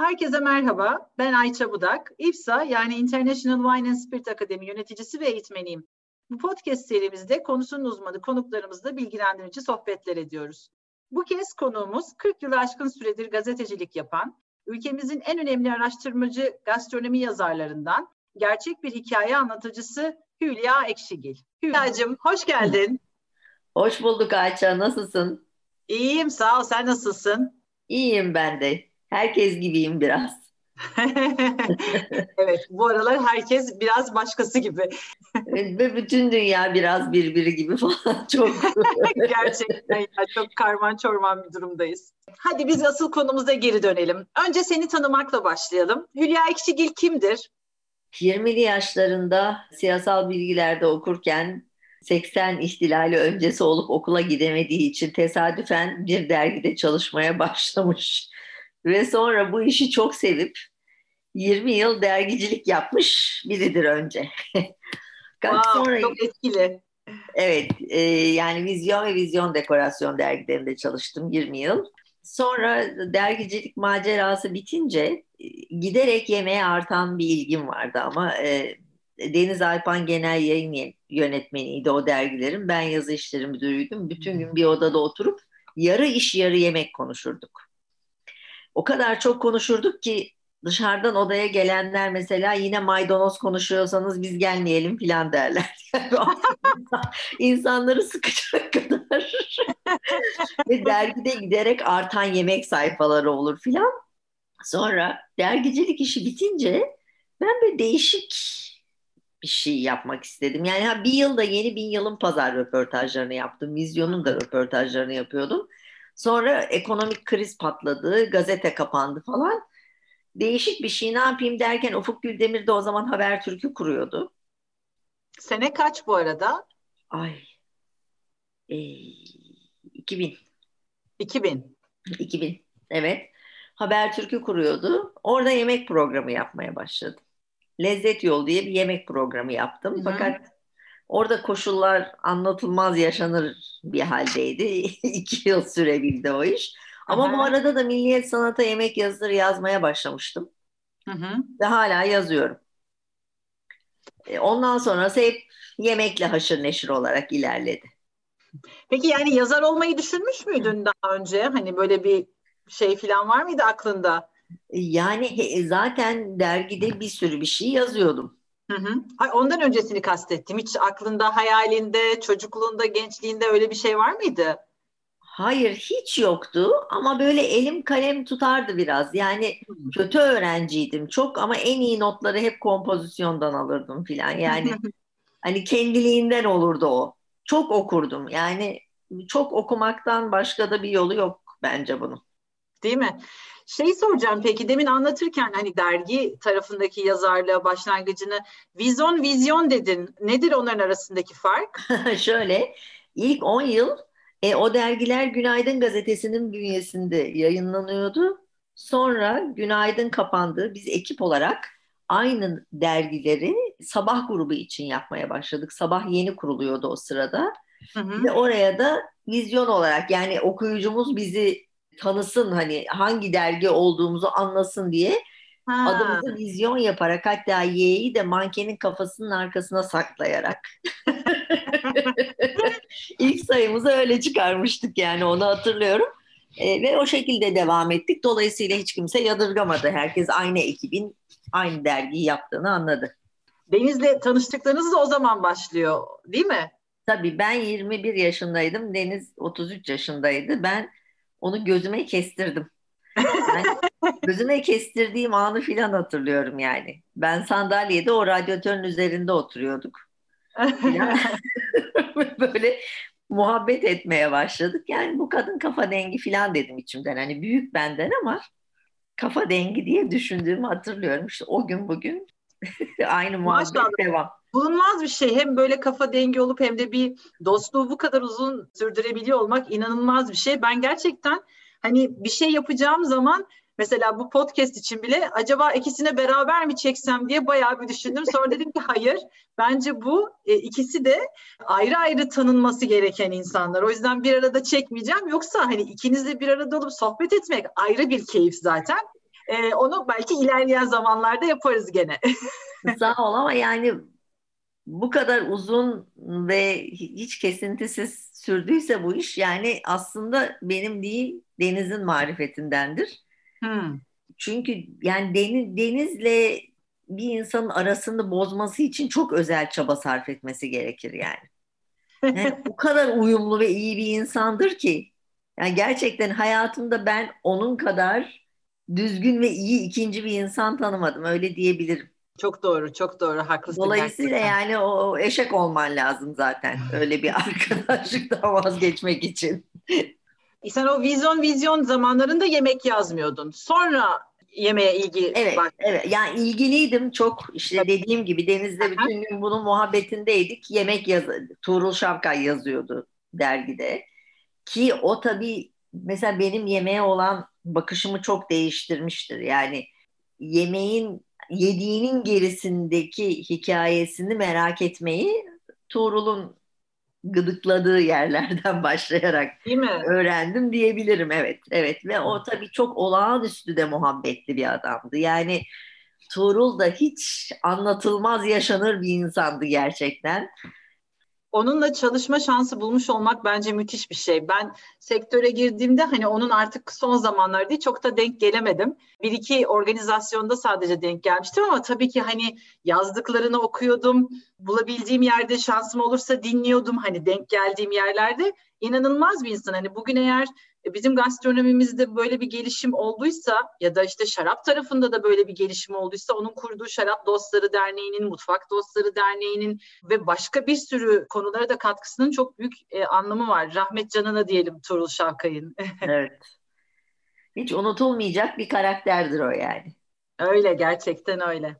Herkese merhaba, ben Ayça Budak. İFSA yani International Wine and Spirit Academy yöneticisi ve eğitmeniyim. Bu podcast serimizde konusunun uzmanı konuklarımızla bilgilendirici sohbetler ediyoruz. Bu kez konuğumuz 40 yılı aşkın süredir gazetecilik yapan, ülkemizin en önemli araştırmacı gastronomi yazarlarından gerçek bir hikaye anlatıcısı Hülya Ekşigil. Hülya'cığım hoş geldin. Hoş bulduk Ayça, nasılsın? İyiyim, sağ ol. Sen nasılsın? İyiyim ben de. Herkes gibiyim biraz. Evet, bu aralar herkes biraz başkası gibi. Ve bütün dünya biraz birbiri gibi falan. Çok. Gerçekten ya, çok karman çorman bir durumdayız. Hadi biz asıl konumuza geri dönelim. Önce seni tanımakla başlayalım. Hülya Ekşigil kimdir? 20'li yaşlarında siyasal bilgilerde okurken 80 ihtilali öncesi olup okula gidemediği için tesadüfen bir dergide çalışmaya başlamış. Ve sonra bu işi çok sevip 20 yıl dergicilik yapmış biridir önce. Sonra çok etkili. Evet, yani vizyon ve vizyon dekorasyon dergilerinde çalıştım 20 yıl. Sonra dergicilik macerası bitince giderek yemeğe artan bir ilgim vardı ama Deniz Alpan genel yayın yönetmeniydi o dergilerin. Ben yazı işleri müdürüydüm. Bütün gün bir odada oturup yarı iş yarı yemek konuşurduk. O kadar çok konuşurduk ki dışarıdan odaya gelenler mesela yine maydanoz konuşuyorsanız biz gelmeyelim falan derler. Yani insanları sıkacak kadar. Ve dergide giderek artan yemek sayfaları olur falan. Sonra dergicilik işi bitince ben böyle değişik bir şey yapmak istedim. Yani bir yılda yeni bin yılın pazar röportajlarını yaptım. Vizyonun da röportajlarını yapıyordum. Sonra ekonomik kriz patladı, gazete kapandı falan. Değişik bir şey ne yapayım derken Ufuk Güldemir de o zaman Habertürk'ü kuruyordu. Sene kaç bu arada? 2000. Evet. Habertürk'ü kuruyordu. Orada yemek programı yapmaya başladım. Lezzet Yolu diye bir yemek programı yaptım. Hı-hı. Fakat orada koşullar anlatılmaz yaşanır bir haldeydi. 2 yıl sürebildi o iş. Ama aha, bu arada da Milliyet Sanat'a yemek yazıları yazmaya başlamıştım. Hı-hı. Ve hala yazıyorum. Ondan sonrası hep yemekle haşır neşir olarak ilerledi. Peki yani yazar olmayı düşünmüş müydün daha önce? Hani böyle bir şey falan var mıydı aklında? Yani zaten dergide bir sürü bir şey yazıyordum. Hı hı. Ondan öncesini kastettim. Hiç aklında, hayalinde, çocukluğunda, gençliğinde öyle bir şey var mıydı? Hayır, hiç yoktu ama böyle elim kalem tutardı biraz. Yani kötü öğrenciydim çok ama en iyi notları hep kompozisyondan alırdım filan. Yani hani kendiliğinden olurdu o. Çok okurdum. Yani çok okumaktan başka da bir yolu yok bence bunun. Değil mi? Şeyi soracağım peki, demin anlatırken hani dergi tarafındaki yazarlığa başlangıcını vizyon dedin. Nedir onların arasındaki fark? Şöyle, ilk 10 yıl o dergiler Günaydın gazetesinin bünyesinde yayınlanıyordu. Sonra Günaydın kapandı. Biz ekip olarak aynı dergileri Sabah grubu için yapmaya başladık. Sabah yeni kuruluyordu o sırada. Hı hı. Ve oraya da vizyon olarak yani okuyucumuz bizi tanısın, hani hangi dergi olduğumuzu anlasın diye adımızı vizyon yaparak, hatta Y'yi de mankenin kafasının arkasına saklayarak ilk sayımızı öyle çıkarmıştık, yani onu hatırlıyorum. Ve o şekilde devam ettik. Dolayısıyla hiç kimse yadırgamadı. Herkes aynı ekibin aynı dergiyi yaptığını anladı. Deniz'le tanıştıklarınız da o zaman başlıyor değil mi? Tabii, ben 21 yaşındaydım. Deniz 33 yaşındaydı. Ben onu gözüme kestirdim. Yani gözüme kestirdiğim anı filan hatırlıyorum yani. Ben sandalyede, o radyatörün üzerinde oturuyorduk. Böyle muhabbet etmeye başladık. Yani bu kadın kafa dengi filan dedim içimden. Hani büyük benden ama kafa dengi diye düşündüğümü hatırlıyorum. İşte o gün bugün aynı muhabbet devam. Bulunmaz bir şey. Hem böyle kafa dengi olup hem de bir dostluğu bu kadar uzun sürdürebiliyor olmak inanılmaz bir şey. Ben gerçekten hani bir şey yapacağım zaman, mesela bu podcast için bile, acaba ikisine beraber mi çeksem diye bayağı bir düşündüm. Sonra dedim ki hayır, bence bu ikisi de ayrı ayrı tanınması gereken insanlar. O yüzden bir arada çekmeyeceğim. Yoksa hani ikinizle bir arada olup sohbet etmek ayrı bir keyif zaten. Onu belki ilerleyen zamanlarda yaparız gene. Sağ ol, ama yani bu kadar uzun ve hiç kesintisiz sürdüyse bu iş, yani aslında benim değil, Deniz'in marifetindendir. Çünkü yani Deniz'le bir insanın arasını bozması için çok özel çaba sarf etmesi gerekir yani. Yani bu kadar uyumlu ve iyi bir insandır ki. Yani gerçekten hayatımda ben onun kadar düzgün ve iyi ikinci bir insan tanımadım, öyle diyebilirim. Çok doğru, çok doğru, haklısın. Dolayısıyla gerçekten. Yani o eşek olman lazım zaten öyle bir arkadaşlıktan vazgeçmek için. Sen o vizyon zamanlarında yemek yazmıyordun. Sonra yemeğe ilgi. Evet, evet. Yani ilgiliydim çok. İşte dediğim gibi Deniz'le bütün gün bunun muhabbetindeydik. Yemek Tuğrul Şavkay yazıyordu dergide. Ki o tabii mesela benim yemeğe olan bakışımı çok değiştirmiştir. Yani yediğinin gerisindeki hikayesini merak etmeyi Tuğrul'un gıdıkladığı yerlerden başlayarak öğrendim diyebilirim. Evet ve o tabii çok olağanüstü de muhabbetli bir adamdı. Yani Tuğrul da hiç anlatılmaz yaşanır bir insandı gerçekten. Onunla çalışma şansı bulmuş olmak bence müthiş bir şey. Ben sektöre girdiğimde hani onun artık son zamanlarda çok da denk gelemedim. Bir iki organizasyonda sadece denk gelmiştim ama tabii ki hani yazdıklarını okuyordum. Bulabildiğim yerde şansım olursa dinliyordum hani denk geldiğim yerlerde. İnanılmaz bir insan. Hani bugün eğer bizim gastronomimizde böyle bir gelişim olduysa ya da işte şarap tarafında da böyle bir gelişim olduysa onun kurduğu Şarap Dostları Derneği'nin, Mutfak Dostları Derneği'nin ve başka bir sürü konulara da katkısının çok büyük anlamı var. Rahmet canına diyelim Tuğrul Şavkay'ın. Evet. Hiç unutulmayacak bir karakterdir o yani. Öyle, gerçekten öyle.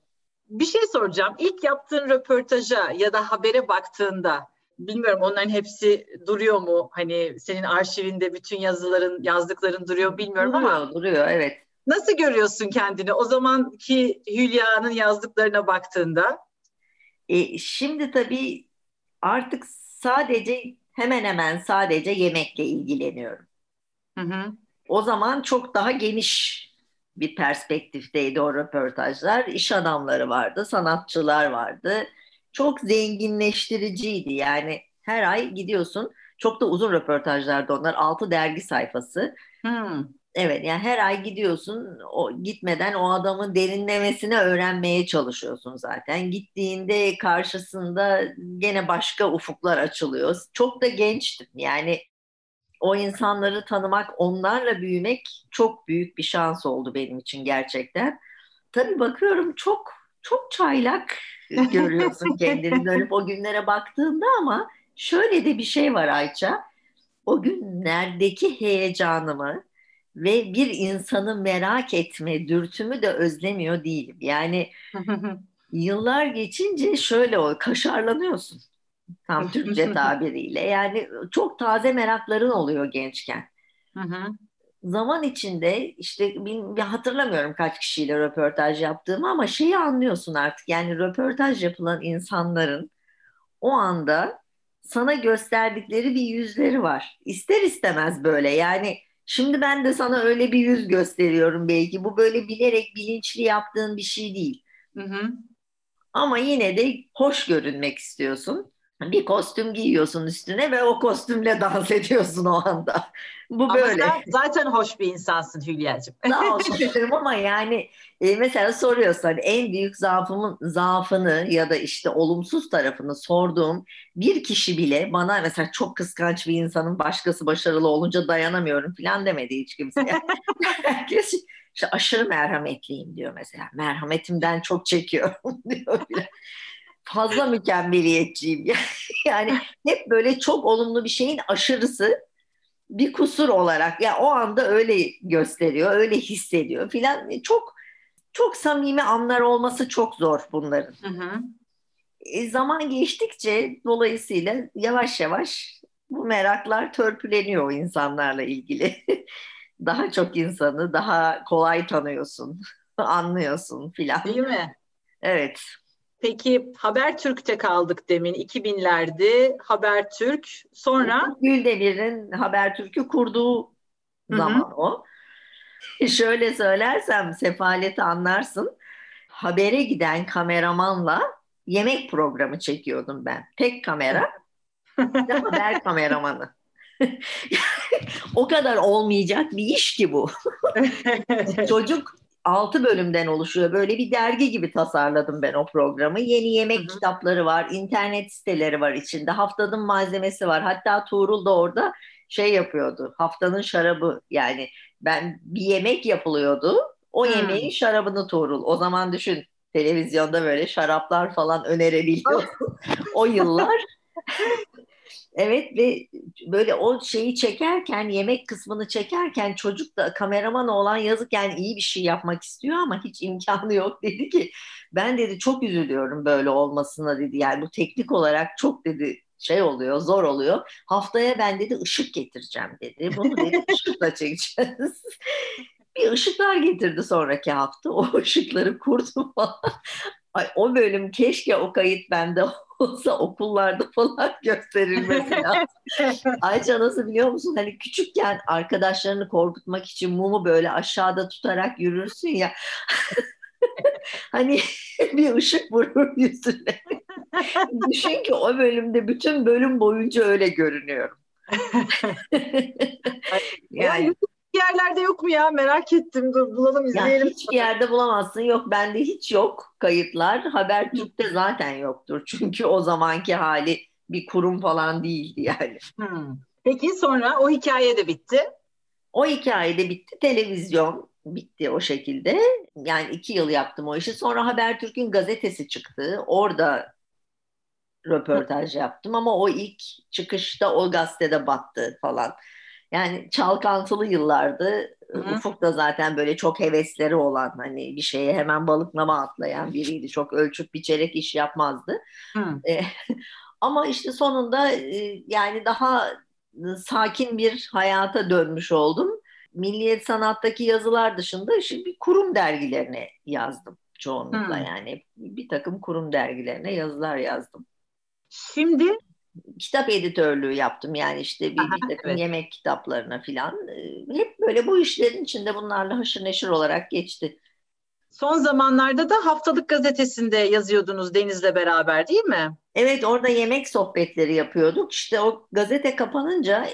Bir şey soracağım. İlk yaptığın röportaja ya da habere baktığında, bilmiyorum onların hepsi duruyor mu? Hani senin arşivinde bütün yazdıkların duruyor bilmiyorum ama. Duruyor, evet. Nasıl görüyorsun kendini o zamanki Hülya'nın yazdıklarına baktığında? Şimdi tabii artık sadece hemen sadece yemekle ilgileniyorum. Hı. O zaman çok daha geniş bir perspektifteydi o röportajlar. İş adamları vardı, sanatçılar vardı. Çok zenginleştiriciydi yani her ay gidiyorsun, çok da uzun röportajlardı onlar, 6 dergi sayfası. Evet yani her ay gidiyorsun, gitmeden o adamın derinlemesine öğrenmeye çalışıyorsun zaten. Gittiğinde karşısında gene başka ufuklar açılıyor. Çok da gençtim yani o insanları tanımak, onlarla büyümek çok büyük bir şans oldu benim için gerçekten. Tabii bakıyorum çok çaylak görüyorsun kendini dönüp o günlere baktığında, ama şöyle de bir şey var Ayça. O günlerdeki heyecanımı ve bir insanı merak etme dürtümü de özlemiyor değilim. Yani yıllar geçince şöyle kaşarlanıyorsun tam Türkçe tabiriyle. Yani çok taze merakların oluyor gençken. Zaman içinde işte hatırlamıyorum kaç kişiyle röportaj yaptığımı ama şeyi anlıyorsun artık. Yani röportaj yapılan insanların o anda sana gösterdikleri bir yüzleri var. İster istemez böyle yani şimdi ben de sana öyle bir yüz gösteriyorum belki. Bu böyle bilerek bilinçli yaptığın bir şey değil. Hı. Ama yine de hoş görünmek istiyorsun. Bir kostüm giyiyorsun üstüne ve o kostümle dans ediyorsun o anda. Bu ama böyle. Zaten hoş bir insansın Hülya'cığım. Sağ ol şaşırım ama yani mesela soruyorsan en büyük zaafını ya da işte olumsuz tarafını sorduğum bir kişi bile bana mesela çok kıskanç bir insanın başkası başarılı olunca dayanamıyorum falan demedi hiç kimse. Herkes işte aşırı merhametliyim diyor mesela. Merhametimden çok çekiyorum diyor bile. Fazla mükemmeliyetçiyim. Yani hep böyle çok olumlu bir şeyin aşırısı bir kusur olarak. Ya o anda öyle gösteriyor, öyle hissediyor filan. Çok samimi anlar olması çok zor bunların. Hı. Zaman geçtikçe dolayısıyla yavaş yavaş bu meraklar törpüleniyor o insanlarla ilgili. Daha çok insanı daha kolay tanıyorsun, anlıyorsun filan. Değil mi? Evet. Peki Habertürk'te kaldık demin. 2000'lerdi Habertürk. Sonra Ufuk Güldemir'in Habertürk'ü kurduğu zaman o. Şöyle söylersem sefaleti anlarsın. Habere giden kameramanla yemek programı çekiyordum ben. Tek kamera, haber kameramanı. O kadar olmayacak bir iş ki bu. Çocuk 6 bölümden oluşuyor. Böyle bir dergi gibi tasarladım ben o programı. Yeni yemek kitapları var, internet siteleri var içinde. Haftanın malzemesi var. Hatta Tuğrul da orada şey yapıyordu. Haftanın şarabı, yani ben bir yemek yapılıyordu. O yemeğin şarabını Tuğrul. O zaman düşün, televizyonda böyle şaraplar falan önerebiliyor. O yıllar. Evet, ve böyle o şeyi çekerken, yemek kısmını çekerken çocuk da kameramana olan yazık, yani iyi bir şey yapmak istiyor ama hiç imkanı yok, dedi ki ben, dedi, çok üzülüyorum böyle olmasına, dedi, yani bu teknik olarak çok, dedi, şey oluyor, zor oluyor. Haftaya ben, dedi, ışık getireceğim, dedi. Bunu, dedi, ışıkla çekeceğiz. Bir ışıklar getirdi sonraki hafta. O ışıkları kurdum falan. Ay, o bölüm keşke o kayıt bende olsa, okullarda falan gösterilmesi lazım. Ayça, nasıl biliyor musun? Hani küçükken arkadaşlarını korkutmak için mumu böyle aşağıda tutarak yürürsün ya. Hani bir ışık vurur yüzüne. Düşün ki o bölümde bütün bölüm boyunca öyle görünüyorum. Yani yerlerde yok mu ya? Merak ettim. Dur bulalım, izleyelim. Ya hiçbir yerde bulamazsın. Yok, bende hiç yok kayıtlar. Habertürk'te zaten yoktur. Çünkü o zamanki hali bir kurum falan değildi yani. Peki sonra o hikaye de bitti. O hikaye de bitti. Televizyon bitti o şekilde. Yani 2 yıl yaptım o işi. Sonra Habertürk'ün gazetesi çıktı. Orada röportaj yaptım ama o ilk çıkışta o gazetede battı falan. Yani çalkantılı yıllardı. Ufuk da zaten böyle çok hevesleri olan, hani bir şeye hemen balıklama atlayan biriydi. Çok ölçüp biçerek iş yapmazdı. Ama işte sonunda yani daha sakin bir hayata dönmüş oldum. Milliyet Sanat'taki yazılar dışında şimdi kurum dergilerine yazdım çoğunlukla. Yani bir takım kurum dergilerine yazılar yazdım. Şimdi kitap editörlüğü yaptım, yani işte bir takım yemek kitaplarına filan. Hep böyle bu işlerin içinde bunlarla haşır neşir olarak geçti. Son zamanlarda da Haftalık Gazetesi'nde yazıyordunuz Deniz'le beraber, değil mi? Evet, orada yemek sohbetleri yapıyorduk. İşte o gazete kapanınca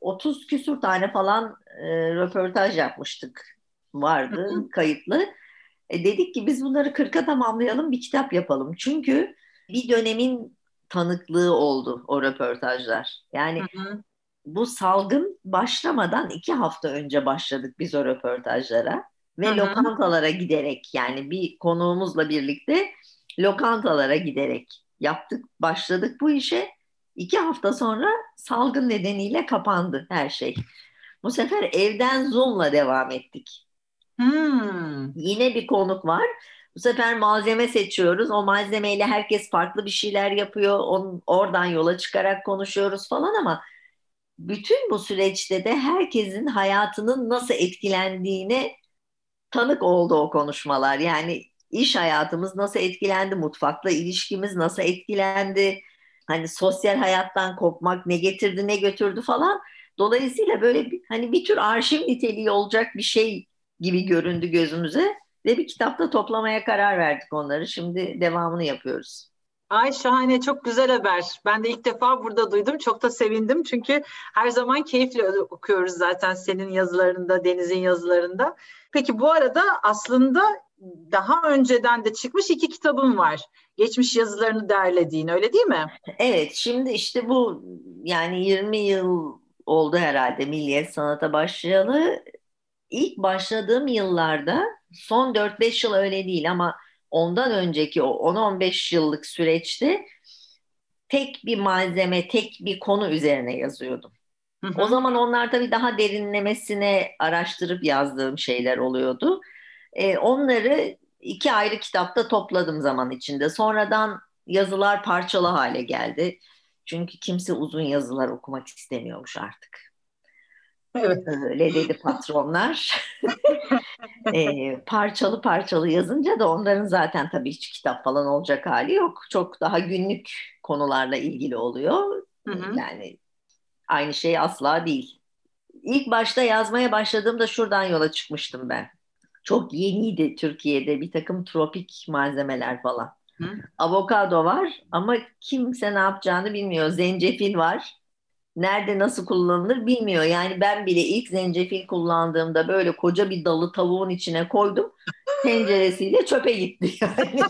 30 küsur tane falan röportaj yapmıştık, vardı kayıtlı. Dedik ki biz bunları 40'a tamamlayalım, bir kitap yapalım. Çünkü bir dönemin tanıklığı oldu o röportajlar. Yani bu salgın başlamadan 2 hafta önce başladık biz o röportajlara. Ve lokantalara giderek, yani bir konuğumuzla birlikte lokantalara giderek yaptık, başladık bu işe. 2 hafta sonra salgın nedeniyle kapandı her şey. Bu sefer evden Zoom'la devam ettik. Yine bir konuk var. Bu sefer malzeme seçiyoruz. O malzemeyle herkes farklı bir şeyler yapıyor. Oradan yola çıkarak konuşuyoruz falan ama bütün bu süreçte de herkesin hayatının nasıl etkilendiğine tanık oldu o konuşmalar. Yani iş hayatımız nasıl etkilendi, mutfakla ilişkimiz nasıl etkilendi, hani sosyal hayattan kopmak ne getirdi, ne götürdü falan. Dolayısıyla böyle hani bir tür arşiv niteliği olacak bir şey gibi göründü gözümüze. Ve bir kitapta toplamaya karar verdik onları. Şimdi devamını yapıyoruz. Ay şahane, çok güzel haber. Ben de ilk defa burada duydum. Çok da sevindim çünkü her zaman keyifle okuyoruz zaten senin yazılarında, Deniz'in yazılarında. Peki bu arada aslında daha önceden de çıkmış 2 kitabım var. Geçmiş yazılarını derlediğin, öyle değil mi? Evet, şimdi işte bu, yani 20 yıl oldu herhalde Milliyet Sanat'a başlayalı. İlk başladığım yıllarda, son 4-5 yıl öyle değil ama ondan önceki o 10-15 yıllık süreçte tek bir malzeme, tek bir konu üzerine yazıyordum. O zaman onlar tabii daha derinlemesine araştırıp yazdığım şeyler oluyordu. Onları 2 ayrı kitapta topladım zaman içinde. Sonradan yazılar parçalı hale geldi. Çünkü kimse uzun yazılar okumak istemiyormuş artık. Evet. Öyle dedi patronlar. Parçalı parçalı yazınca da onların zaten tabii hiç kitap falan olacak hali yok. Çok daha günlük konularla ilgili oluyor. Yani aynı şey asla değil. İlk başta yazmaya başladığımda şuradan yola çıkmıştım ben. Çok yeniydi Türkiye'de bir takım tropik malzemeler falan. Hı? Avokado var ama kimse ne yapacağını bilmiyor. Zencefil var. Nerede nasıl kullanılır bilmiyor. Yani ben bile ilk zencefil kullandığımda böyle koca bir dalı tavuğun içine koydum. Tenceresiyle çöpe gitti. Yani.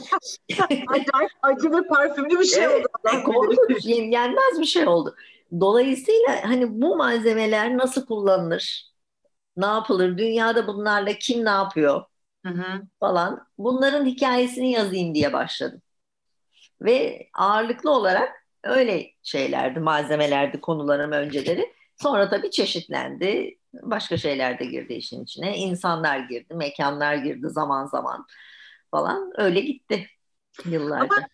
Acı ve parfümlü bir şey oldu. Korkunç, yenmez bir şey oldu. Dolayısıyla hani bu malzemeler nasıl kullanılır? Ne yapılır? Dünyada bunlarla kim ne yapıyor? Hı-hı. Falan. Bunların hikayesini yazayım diye başladım. Ve ağırlıklı olarak öyle şeylerdi, malzemelerdi konularım önceleri. Sonra tabii çeşitlendi. Başka şeyler de girdi işin içine. İnsanlar girdi, mekanlar girdi zaman zaman falan. Öyle gitti yıllarca. Ama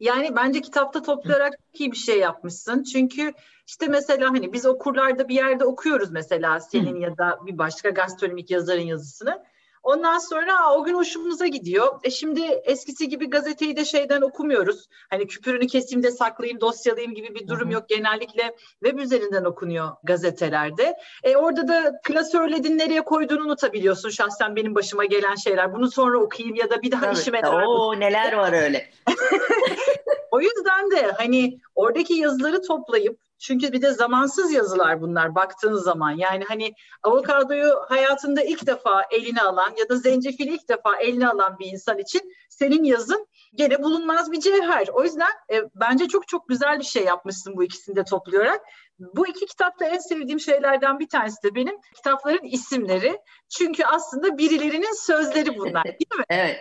yani bence kitapta toplayarak iyi bir şey yapmışsın. Çünkü işte mesela hani biz okurlarda bir yerde okuyoruz mesela senin ya da bir başka gastronomik yazarın yazısını. Ondan sonra o gün hoşumuza gidiyor. Şimdi eskisi gibi gazeteyi de şeyden okumuyoruz. Hani küpürünü keseyim de saklayayım, dosyalayayım gibi bir durum yok. Genellikle web üzerinden okunuyor gazetelerde. Orada da klasörledin, nereye koyduğunu unutabiliyorsun. Şahsen benim başıma gelen şeyler. Bunu sonra okuyayım ya da bir daha evet, işime yarar. Oo, neler var öyle. O yüzden de hani oradaki yazıları toplayıp, çünkü bir de zamansız yazılar bunlar baktığın zaman. Yani hani avokadoyu hayatında ilk defa eline alan ya da zencefili ilk defa eline alan bir insan için senin yazın gene bulunmaz bir cevher. O yüzden bence çok çok güzel bir şey yapmışsın bu ikisini de toplayarak. Bu iki kitapta en sevdiğim şeylerden bir tanesi de benim kitapların isimleri. Çünkü aslında birilerinin sözleri bunlar, değil mi? Evet.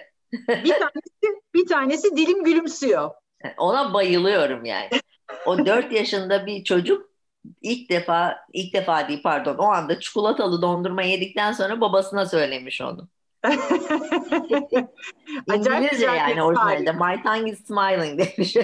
Bir tanesi Dilim Gülümsüyor. Ona bayılıyorum yani. O 4 yaşında bir çocuk ilk defa değil pardon o anda çikolatalı dondurma yedikten sonra babasına söylemiş onu. İngilizce yani orijinalde. My tongue is smiling demiş.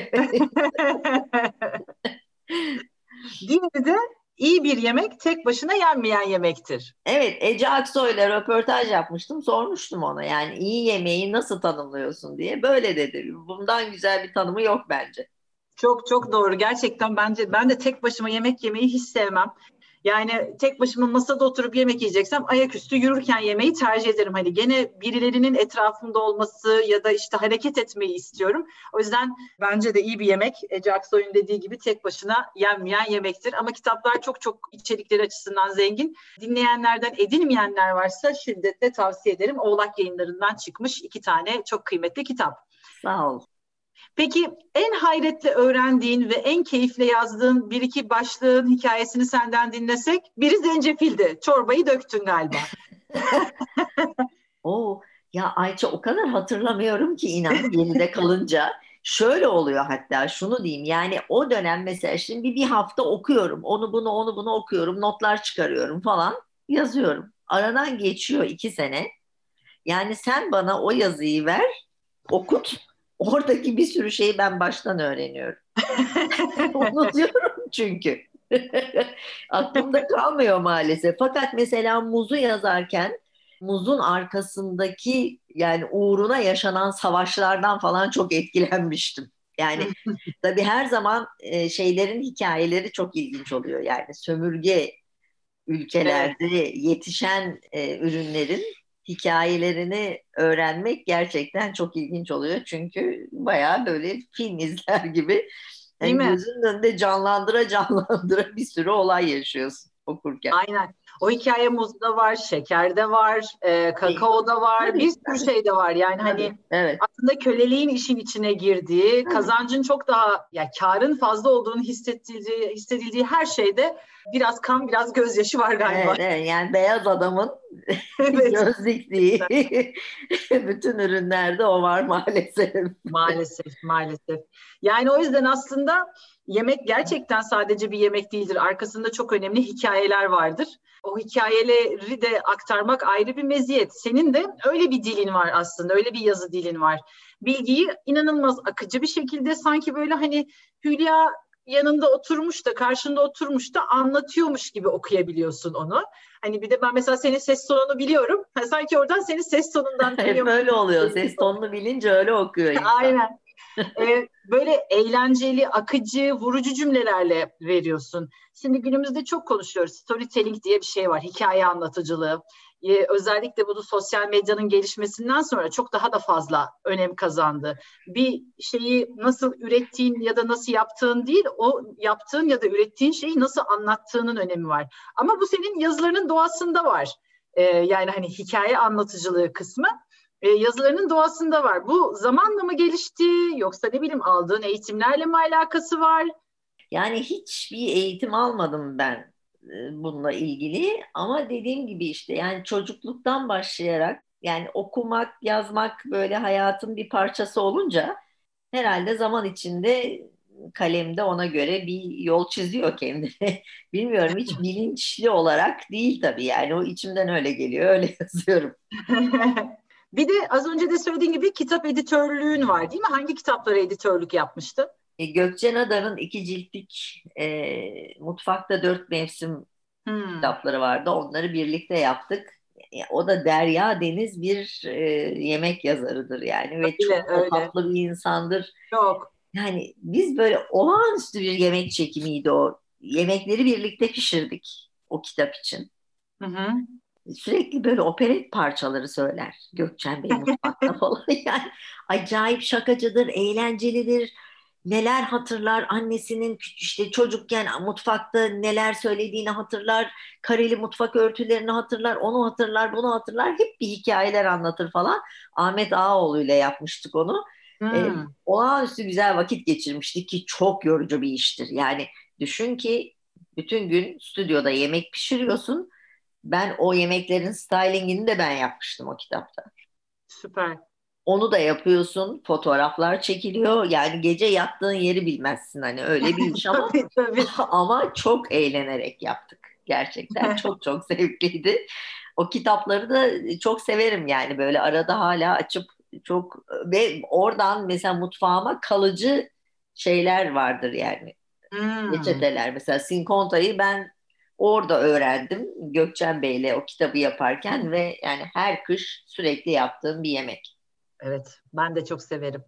Diğeri de iyi bir yemek tek başına yenmeyen yemektir. Evet, Ece Aksoy'la röportaj yapmıştım, sormuştum ona yani iyi yemeği nasıl tanımlıyorsun diye, böyle dedi. Bundan güzel bir tanımı yok bence. Çok çok doğru. Gerçekten bence ben de tek başıma yemek yemeyi hiç sevmem. Yani tek başıma masada oturup yemek yiyeceksem ayaküstü yürürken yemeyi tercih ederim. Hani gene birilerinin etrafımda olması ya da işte hareket etmeyi istiyorum. O yüzden bence de iyi bir yemek, Ece Aksoy'un dediği gibi, tek başına yenmeyen yemektir. Ama kitaplar çok çok içerikleri açısından zengin. Dinleyenlerden edinmeyenler varsa şiddetle tavsiye ederim. Oğlak Yayınları'ndan çıkmış 2 tane çok kıymetli kitap. Sağ ol. Peki en hayretle öğrendiğin ve en keyifle yazdığın 1-2 başlığın hikayesini senden dinlesek. Biri zencefildi. Çorbayı döktün galiba. Oo, ya Ayça o kadar hatırlamıyorum ki inan geride kalınca. Şöyle oluyor, hatta şunu diyeyim. Yani o dönem mesela şimdi bir hafta okuyorum. Onu bunu okuyorum. Notlar çıkarıyorum falan. Yazıyorum. Aradan geçiyor 2 sene. Yani sen bana o yazıyı ver. Okut. Oradaki bir sürü şeyi ben baştan öğreniyorum. Unutuyorum çünkü. Aklımda kalmıyor maalesef. Fakat mesela Muz'u yazarken Muz'un arkasındaki yani uğruna yaşanan savaşlardan falan çok etkilenmiştim. Yani tabii her zaman şeylerin hikayeleri çok ilginç oluyor. Yani sömürge ülkelerde yetişen ürünlerin hikayelerini öğrenmek gerçekten çok ilginç oluyor. Çünkü bayağı böyle film izler gibi yani gözünün önünde canlandıra bir sürü olay yaşıyorsun okurken. Aynen. O hikaye muzda var, şekerde var, kakaoda var, evet. Bir sürü şey de var. Yani hani evet. Aslında köleliğin işin içine girdiği, evet. Kazancın çok daha, yani karın fazla olduğunu hissedildiği her şeyde biraz kan, biraz gözyaşı var galiba. Evet. Yani beyaz adamın göz diktiği bütün ürünlerde o var maalesef. Maalesef. Yani o yüzden aslında yemek gerçekten sadece bir yemek değildir. Arkasında çok önemli hikayeler vardır. O hikayeleri de aktarmak ayrı bir meziyet. Senin de öyle bir dilin var aslında, öyle bir yazı dilin var. Bilgiyi inanılmaz akıcı bir şekilde, sanki böyle hani Hülya yanında oturmuş da, karşında oturmuş da anlatıyormuş gibi okuyabiliyorsun onu. Hani bir de ben mesela senin ses tonunu biliyorum. Sanki oradan senin ses tonundan biliyorum. Hep öyle oluyor. Ses tonunu bilince öyle okuyor insan. Aynen. Böyle eğlenceli, akıcı, vurucu cümlelerle veriyorsun. Şimdi günümüzde çok konuşuyoruz. Storytelling diye bir şey var. Hikaye anlatıcılığı. Özellikle bunu sosyal medyanın gelişmesinden sonra çok daha da fazla önem kazandı. Bir şeyi nasıl ürettiğin ya da nasıl yaptığın değil, o yaptığın ya da ürettiğin şeyi nasıl anlattığının önemi var. Ama bu senin yazılarının doğasında var. Yani hani hikaye anlatıcılığı kısmı yazılarının doğasında var. Bu zamanla mı gelişti yoksa ne bileyim aldığın eğitimlerle mi alakası var? Yani hiçbir eğitim almadım ben bununla ilgili ama dediğim gibi işte yani çocukluktan başlayarak yani okumak, yazmak böyle hayatın bir parçası olunca herhalde zaman içinde kalem de ona göre bir yol çiziyor kendine. Bilmiyorum, hiç bilinçli olarak değil tabii yani o içimden öyle geliyor, öyle yazıyorum. Bir de az önce de söylediğin gibi kitap editörlüğün var değil mi? Hangi kitaplara editörlük yapmıştın? Gökçen Adar'ın 2 ciltlik Mutfakta 4 Mevsim kitapları vardı. Onları birlikte yaptık. O da Derya Deniz bir yemek yazarıdır yani. Ve öyle, çok tatlı bir insandır. Çok. Yani biz böyle olağanüstü bir yemek çekimiydi o. Yemekleri birlikte pişirdik o kitap için. Hı hı. Sürekli böyle operet parçaları söyler Gökçen Bey mutfakta falan. Yani acayip şakacıdır, eğlencelidir. Neler hatırlar annesinin işte çocukken mutfakta neler söylediğini hatırlar. Kareli mutfak örtülerini hatırlar, onu hatırlar, bunu hatırlar. Hep bir hikayeler anlatır falan. Ahmet Ağaoğlu ile yapmıştık onu. Olağanüstü güzel vakit geçirmiştik ki çok yorucu bir iştir. Yani düşün ki bütün gün stüdyoda yemek pişiriyorsun. Ben o yemeklerin stylingini de ben yapmıştım o kitapta. Süper. Onu da yapıyorsun, fotoğraflar çekiliyor. Yani gece yattığın yeri bilmezsin hani öyle bir iş ama tabii. Ama çok eğlenerek yaptık. Gerçekten çok çok zevkliydi. O kitapları da çok severim yani böyle arada hala açıp çok ve oradan mesela mutfağıma kalıcı şeyler vardır yani. Reçeteler mesela Sinkonta'yı ben orada öğrendim Gökçen Bey'le o kitabı yaparken ve yani her kış sürekli yaptığım bir yemek. Evet, ben de çok severim.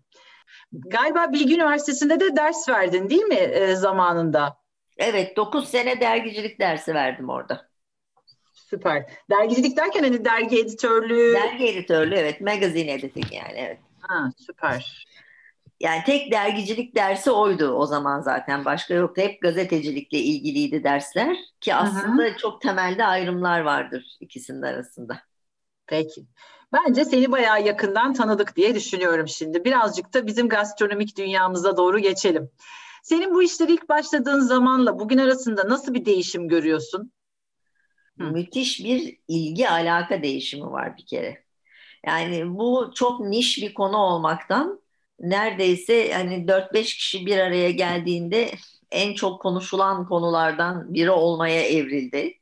Galiba Bilgi Üniversitesi'nde de ders verdin değil mi zamanında? Evet, 9 sene dergicilik dersi verdim orada. Süper. Dergicilik derken hani dergi editörlüğü? Dergi editörlüğü evet, magazine editing yani evet. Ha, süper. Yani tek dergicilik dersi oydu o zaman zaten. Başka yoktu. Hep gazetecilikle ilgiliydi dersler. Ki aslında çok temelde ayrımlar vardır ikisinin arasında. Peki. Bence seni bayağı yakından tanıdık diye düşünüyorum şimdi. Birazcık da bizim gastronomik dünyamıza doğru geçelim. Senin bu işlere ilk başladığın zamanla bugün arasında nasıl bir değişim görüyorsun? Müthiş bir ilgi alaka değişimi var bir kere. Yani bu çok niş bir konu olmaktan neredeyse hani 4-5 kişi bir araya geldiğinde en çok konuşulan konulardan biri olmaya evrildi.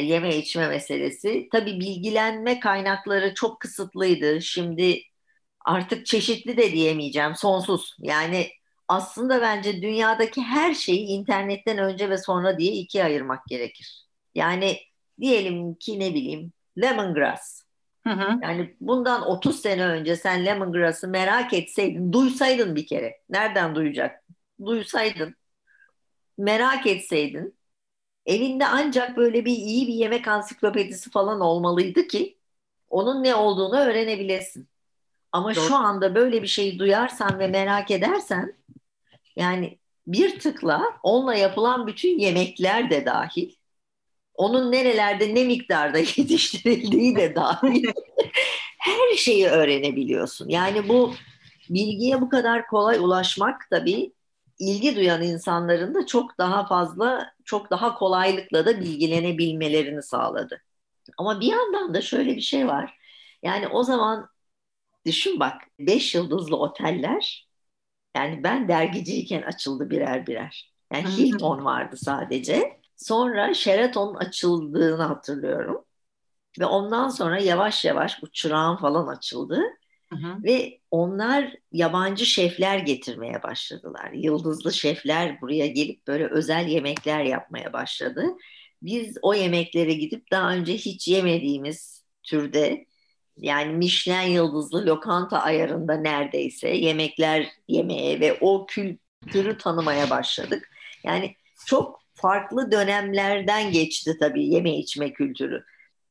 Yeme içme meselesi. Tabii bilgilenme kaynakları çok kısıtlıydı. Şimdi artık çeşitli de diyemeyeceğim. Sonsuz. Yani aslında bence dünyadaki her şeyi internetten önce ve sonra diye ikiye ayırmak gerekir. Yani diyelim ki ne bileyim lemongrass. Yani bundan 30 sene önce sen lemongrass'ı merak etseydin, duysaydın bir kere. Nereden duyacaktın? Duysaydın, merak etseydin. Elinde ancak böyle bir iyi bir yemek ansiklopedisi falan olmalıydı ki onun ne olduğunu öğrenebilesin. Ama doğru. Şu anda böyle bir şeyi duyarsan ve merak edersen yani bir tıkla onunla yapılan bütün yemekler de dahil. Onun nerelerde ne miktarda yetiştirildiği de dahil her şeyi öğrenebiliyorsun. Yani bu bilgiye bu kadar kolay ulaşmak tabii ilgi duyan insanların da çok daha fazla, çok daha kolaylıkla da bilgilenebilmelerini sağladı. Ama bir yandan da şöyle bir şey var. Yani o zaman düşün bak 5 yıldızlı oteller yani ben dergiciyken açıldı birer birer. Yani Hilton vardı sadece. Sonra Sheraton açıldığını hatırlıyorum. Ve ondan sonra yavaş yavaş bu Çırağan falan açıldı. Ve onlar yabancı şefler getirmeye başladılar. Yıldızlı şefler buraya gelip böyle özel yemekler yapmaya başladı. Biz o yemeklere gidip daha önce hiç yemediğimiz türde Yani Michelin yıldızlı lokanta ayarında neredeyse yemekler yemeye ve o kültürü tanımaya başladık. Yani çok farklı dönemlerden geçti tabii yeme içme kültürü.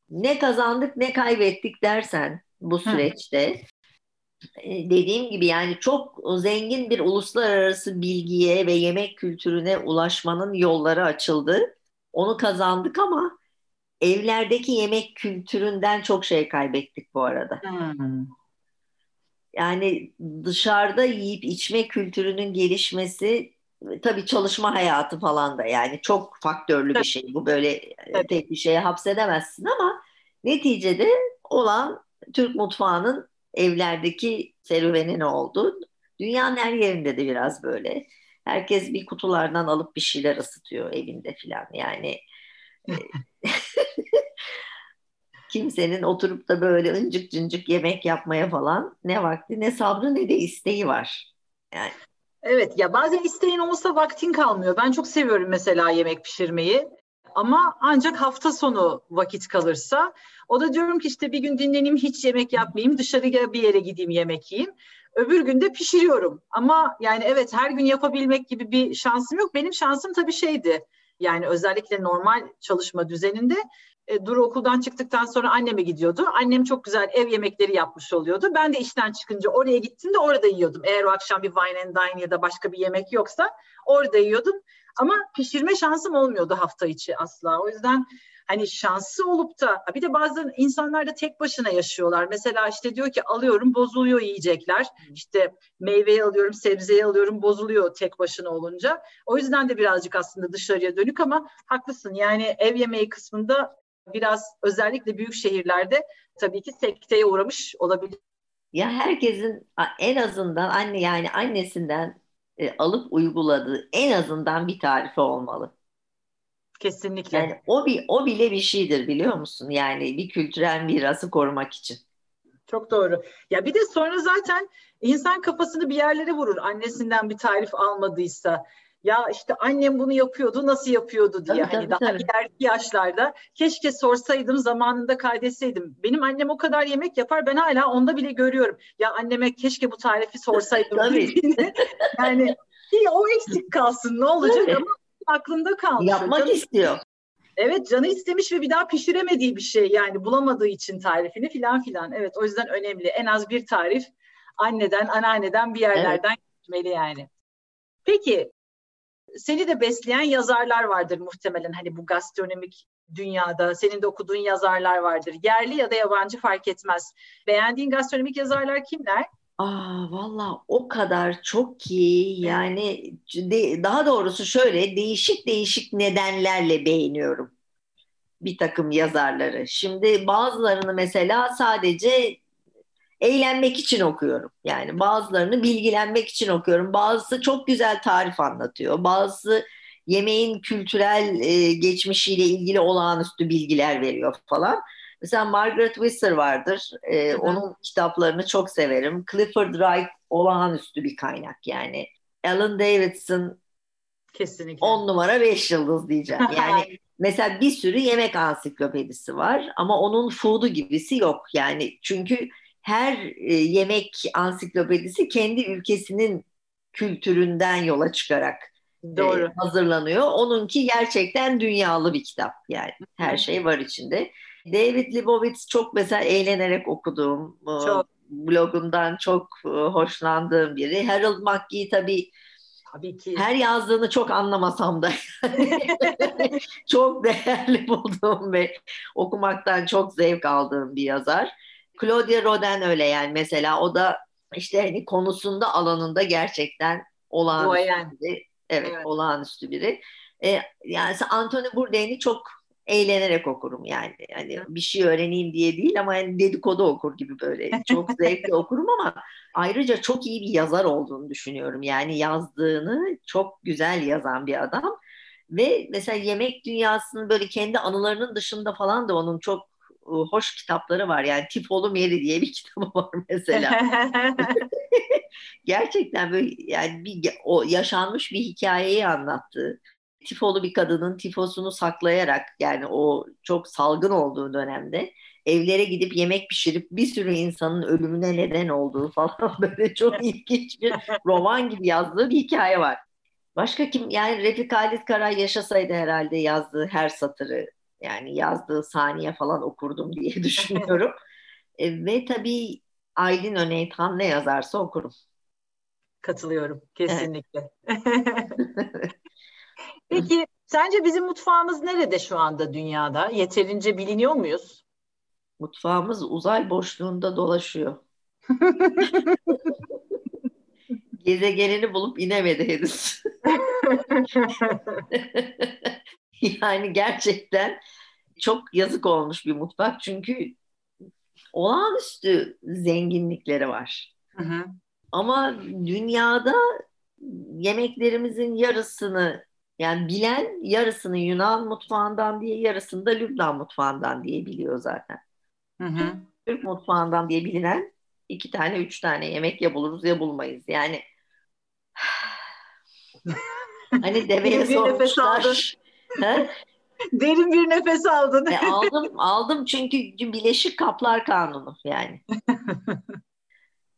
Ne kazandık ne kaybettik dersen bu süreçte. Dediğim gibi yani çok zengin bir uluslararası bilgiye ve yemek kültürüne ulaşmanın yolları açıldı. Onu kazandık ama evlerdeki yemek kültüründen çok şey kaybettik bu arada. Yani dışarıda yiyip içme kültürünün gelişmesi tabii çalışma hayatı falan da yani çok faktörlü bir şey. Bu böyle tek bir şeye hapsedemezsin ama neticede olan Türk mutfağının evlerdeki serüveni ne oldu? Dünyanın her yerinde de biraz böyle. Herkes bir kutulardan alıp bir şeyler ısıtıyor evinde filan. Yani kimsenin oturup da böyle ıncık cıncık yemek yapmaya falan ne vakti ne sabrı ne de isteği var. Yani. Evet ya bazen isteğin olsa vaktin kalmıyor. Ben çok seviyorum mesela yemek pişirmeyi. Ama ancak hafta sonu vakit kalırsa o da diyorum ki işte bir gün dinleneyim hiç yemek yapmayayım dışarıya bir yere gideyim yemek yiyeyim. Öbür gün de pişiriyorum ama yani evet her gün yapabilmek gibi bir şansım yok. Benim şansım tabii şeydi yani özellikle normal çalışma düzeninde Duru okuldan çıktıktan sonra anneme gidiyordu. Annem çok güzel ev yemekleri yapmış oluyordu. Ben de işten çıkınca oraya gittim de orada yiyordum. Eğer o akşam bir wine and dine ya da başka bir yemek yoksa orada yiyordum. Ama pişirme şansım olmuyordu hafta içi asla. O yüzden hani şanslı olup da bir de bazen insanlar da tek başına yaşıyorlar. Mesela işte diyor ki alıyorum bozuluyor yiyecekler. İşte meyveyi alıyorum, sebzeyi alıyorum bozuluyor tek başına olunca. O yüzden de birazcık aslında dışarıya dönük ama haklısın. Yani ev yemeği kısmında biraz özellikle büyük şehirlerde tabii ki sekteye uğramış olabilir. Ya herkesin en azından annesinden alıp uyguladığı en azından bir tarifi olmalı. Kesinlikle. Yani o bile bir şeydir biliyor musun? Yani bir kültürel mirası korumak için. Çok doğru. Ya bir de sonra zaten insan kafasını bir yerlere vurur annesinden bir tarif almadıysa. Ya işte annem bunu yapıyordu, nasıl yapıyordu diye. Tabii. İleriki yaşlarda keşke sorsaydım, zamanında kaydetseydim. Benim annem o kadar yemek yapar, ben hala onda bile görüyorum. Ya anneme keşke bu tarifi sorsaydım. Yani o eksik kalsın ne olacak ama aklımda kalmış. Yapmak istiyor. Evet, canı istemiş ve bir daha pişiremediği bir şey. Yani bulamadığı için tarifini filan filan. Evet, o yüzden önemli. En az bir tarif anneden, anneanneden bir yerlerden gitmeli yani. Peki, seni de besleyen yazarlar vardır muhtemelen hani bu gastronomik dünyada. Senin de okuduğun yazarlar vardır. Yerli ya da yabancı fark etmez. Beğendiğin gastronomik yazarlar kimler? Vallahi o kadar çok ki yani daha doğrusu şöyle değişik nedenlerle beğeniyorum bir takım yazarları. Şimdi bazılarını mesela sadece eğlenmek için okuyorum. Yani bazılarını bilgilenmek için okuyorum. Bazısı çok güzel tarif anlatıyor. Bazısı yemeğin kültürel geçmişiyle ilgili olağanüstü bilgiler veriyor falan. Mesela Margaret Visser vardır. Onun kitaplarını çok severim. Clifford Wright olağanüstü bir kaynak yani. Alan Davidson 10 numara 5 yıldız diyeceğim. Yani mesela bir sürü yemek ansiklopedisi var ama onun food'u gibisi yok. Yani çünkü her yemek ansiklopedisi kendi ülkesinin kültüründen yola çıkarak hazırlanıyor. Onunki gerçekten dünyalı bir kitap yani her şey var içinde. David Lebovitz çok mesela eğlenerek okuduğum, blogundan çok hoşlandığım biri. Harold McGee tabii ki her yazdığını çok anlamasam da çok değerli bulduğum ve okumaktan çok zevk aldığım bir yazar. Claudia Roden öyle yani mesela o da işte hani konusunda alanında gerçekten olağanüstü biri. Evet. Olağanüstü biri. Yani Anthony Bourdain'i çok eğlenerek okurum yani. Hani bir şey öğreneyim diye değil ama yani dedikodu okur gibi böyle çok zevkli okurum ama ayrıca çok iyi bir yazar olduğunu düşünüyorum. Yani yazdığını çok güzel yazan bir adam ve mesela yemek dünyasının böyle kendi anılarının dışında falan da onun çok hoş kitapları var. Yani Tifolu Meri diye bir kitabı var mesela. Gerçekten böyle yani o yaşanmış bir hikayeyi anlattı. Tifolu bir kadının tifosunu saklayarak yani o çok salgın olduğu dönemde evlere gidip yemek pişirip bir sürü insanın ölümüne neden olduğu falan böyle çok ilginç bir roman gibi yazdığı bir hikaye var. Başka kim? Yani Refik Halit Karay yaşasaydı herhalde yazdığı her satırı, yani yazdığı saniye falan okurdum diye düşünüyorum. Ve tabii Aydin Öneytan ne yazarsa okurum. Katılıyorum kesinlikle. Evet. Peki sence bizim mutfağımız nerede şu anda dünyada? Yeterince biliniyor muyuz? Mutfağımız uzay boşluğunda dolaşıyor. Gezegenini bulup inemedi henüz. Yani gerçekten çok yazık olmuş bir mutfak. Çünkü olağanüstü zenginlikleri var. Hı hı. Ama dünyada yemeklerimizin yarısını, yani bilen yarısını Yunan mutfağından diye, yarısını da Lübnan mutfağından diye biliyor zaten. Hı hı. Türk mutfağından diye bilinen 2-3 tane yemek ya buluruz ya bulmayız. Yani hani deveye sormuşlar. Derin bir nefes aldın. Aldım çünkü bileşik kaplar kanunu yani.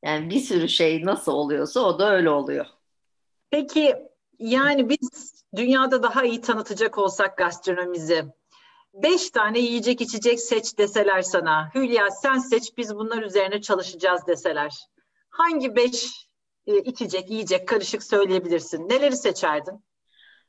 Yani bir sürü şey nasıl oluyorsa o da öyle oluyor. Peki yani biz dünyada daha iyi tanıtacak olsak gastronomimizi, 5 tane yiyecek içecek seç deseler sana, Hülya sen seç biz bunlar üzerine çalışacağız deseler, hangi 5 içecek yiyecek karışık söyleyebilirsin? Neleri seçerdin?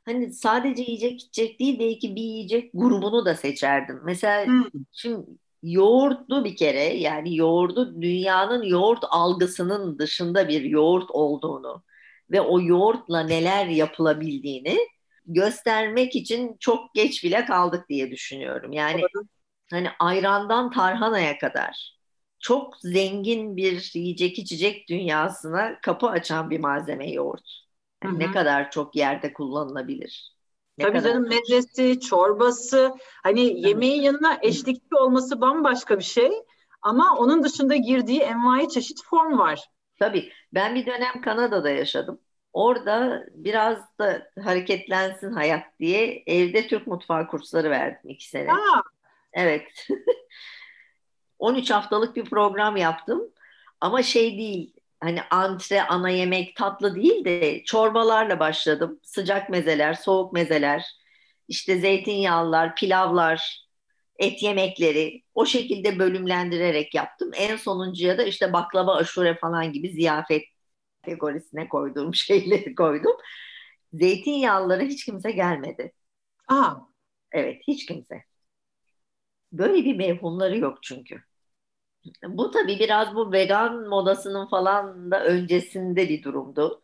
Hani sadece yiyecek içecek değil, belki bir yiyecek grubunu da seçerdim. Mesela şimdi yoğurtlu bir kere, yani yoğurdu dünyanın yoğurt algısının dışında bir yoğurt olduğunu ve o yoğurtla neler yapılabildiğini göstermek için çok geç bile kaldık diye düşünüyorum. Yani hani ayrandan tarhanaya kadar çok zengin bir yiyecek içecek dünyasına kapı açan bir malzeme yoğurt. Yani ne kadar çok yerde kullanılabilir. Tabii canım, mezesi, çorbası, hani yemeğin yanına eşlikçi olması bambaşka bir şey. Ama onun dışında girdiği envai çeşit form var. Tabii. Ben bir dönem Kanada'da yaşadım. Orada biraz da hareketlensin hayat diye evde Türk mutfağı kursları verdim 2 sene. Aa. Evet. 13 haftalık bir program yaptım. Ama şey değil. Hani antre, ana yemek, tatlı değil de çorbalarla başladım. Sıcak mezeler, soğuk mezeler, işte zeytinyağlılar, pilavlar, et yemekleri o şekilde bölümlendirerek yaptım. En sonuncuya da işte baklava, aşure falan gibi ziyafet kategorisine koyduğum şeyleri koydum. Zeytinyağlılara hiç kimse gelmedi. Aa, evet, hiç kimse. Böyle bir mevhumları yok çünkü. Bu tabii biraz bu vegan modasının falan da öncesinde bir durumdu.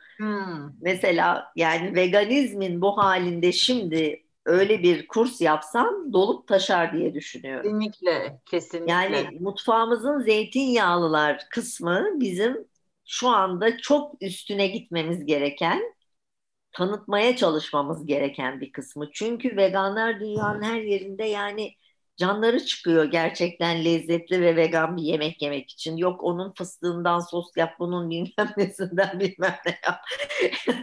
Mesela yani veganizmin bu halinde şimdi öyle bir kurs yapsam dolup taşar diye düşünüyorum. Kesinlikle, kesinlikle. Yani mutfağımızın zeytinyağlılar kısmı bizim şu anda çok üstüne gitmemiz gereken, tanıtmaya çalışmamız gereken bir kısmı. Çünkü veganlar dünyanın her yerinde, yani canları çıkıyor gerçekten lezzetli ve vegan bir yemek yemek için. Yok onun fıstığından sos yap, bunun bilmem nesinden bilmem ne yap.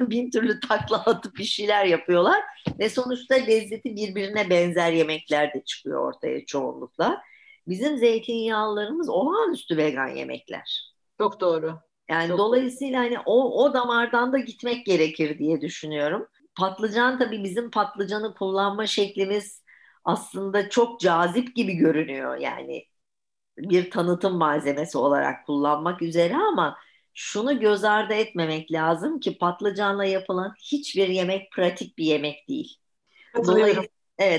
Bin türlü takla atıp bir şeyler yapıyorlar. Ve sonuçta lezzeti birbirine benzer yemekler de çıkıyor ortaya çoğunlukla. Bizim zeytinyağlılarımız olağanüstü vegan yemekler. Çok doğru. Yani çok dolayısıyla doğru. Hani o damardan da gitmek gerekir diye düşünüyorum. Patlıcan, tabii bizim patlıcanı kullanma şeklimiz aslında çok cazip gibi görünüyor, yani bir tanıtım malzemesi olarak kullanmak üzere, ama şunu göz ardı etmemek lazım ki patlıcanla yapılan hiçbir yemek pratik bir yemek değil.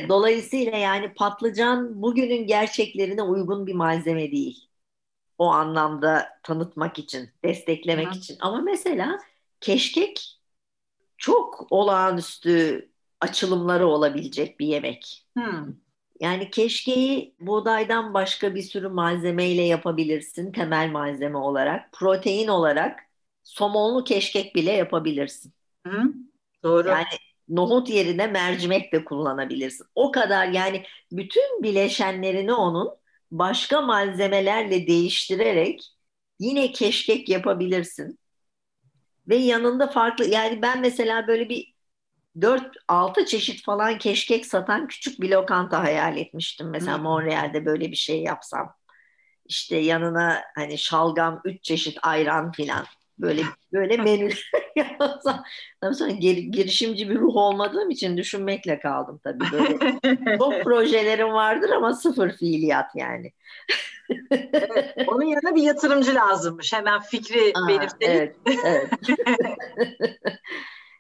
Dolayısıyla yani patlıcan bugünün gerçeklerine uygun bir malzeme değil. O anlamda tanıtmak için, desteklemek için. Ama mesela keşkek çok olağanüstü açılımları olabilecek bir yemek. Yani keşkeyi buğdaydan başka bir sürü malzemeyle yapabilirsin, temel malzeme olarak. Protein olarak somonlu keşkek bile yapabilirsin. Doğru. Yani nohut yerine mercimek de kullanabilirsin. O kadar, yani bütün bileşenlerini onun başka malzemelerle değiştirerek yine keşkek yapabilirsin. Ve yanında farklı, yani ben mesela böyle bir 4-6 çeşit falan keşkek satan küçük bir lokanta hayal etmiştim. Mesela Montreal'de böyle bir şey yapsam. işte yanına hani şalgam, 3 çeşit ayran filan böyle menü yapsam. Tabii sonra girişimci bir ruh olmadığım için düşünmekle kaldım tabii böyle. Çok projelerim vardır ama sıfır fiiliyat yani. Evet, onun yanına bir yatırımcı lazımmış. Hemen fikri belirtelim. Evet.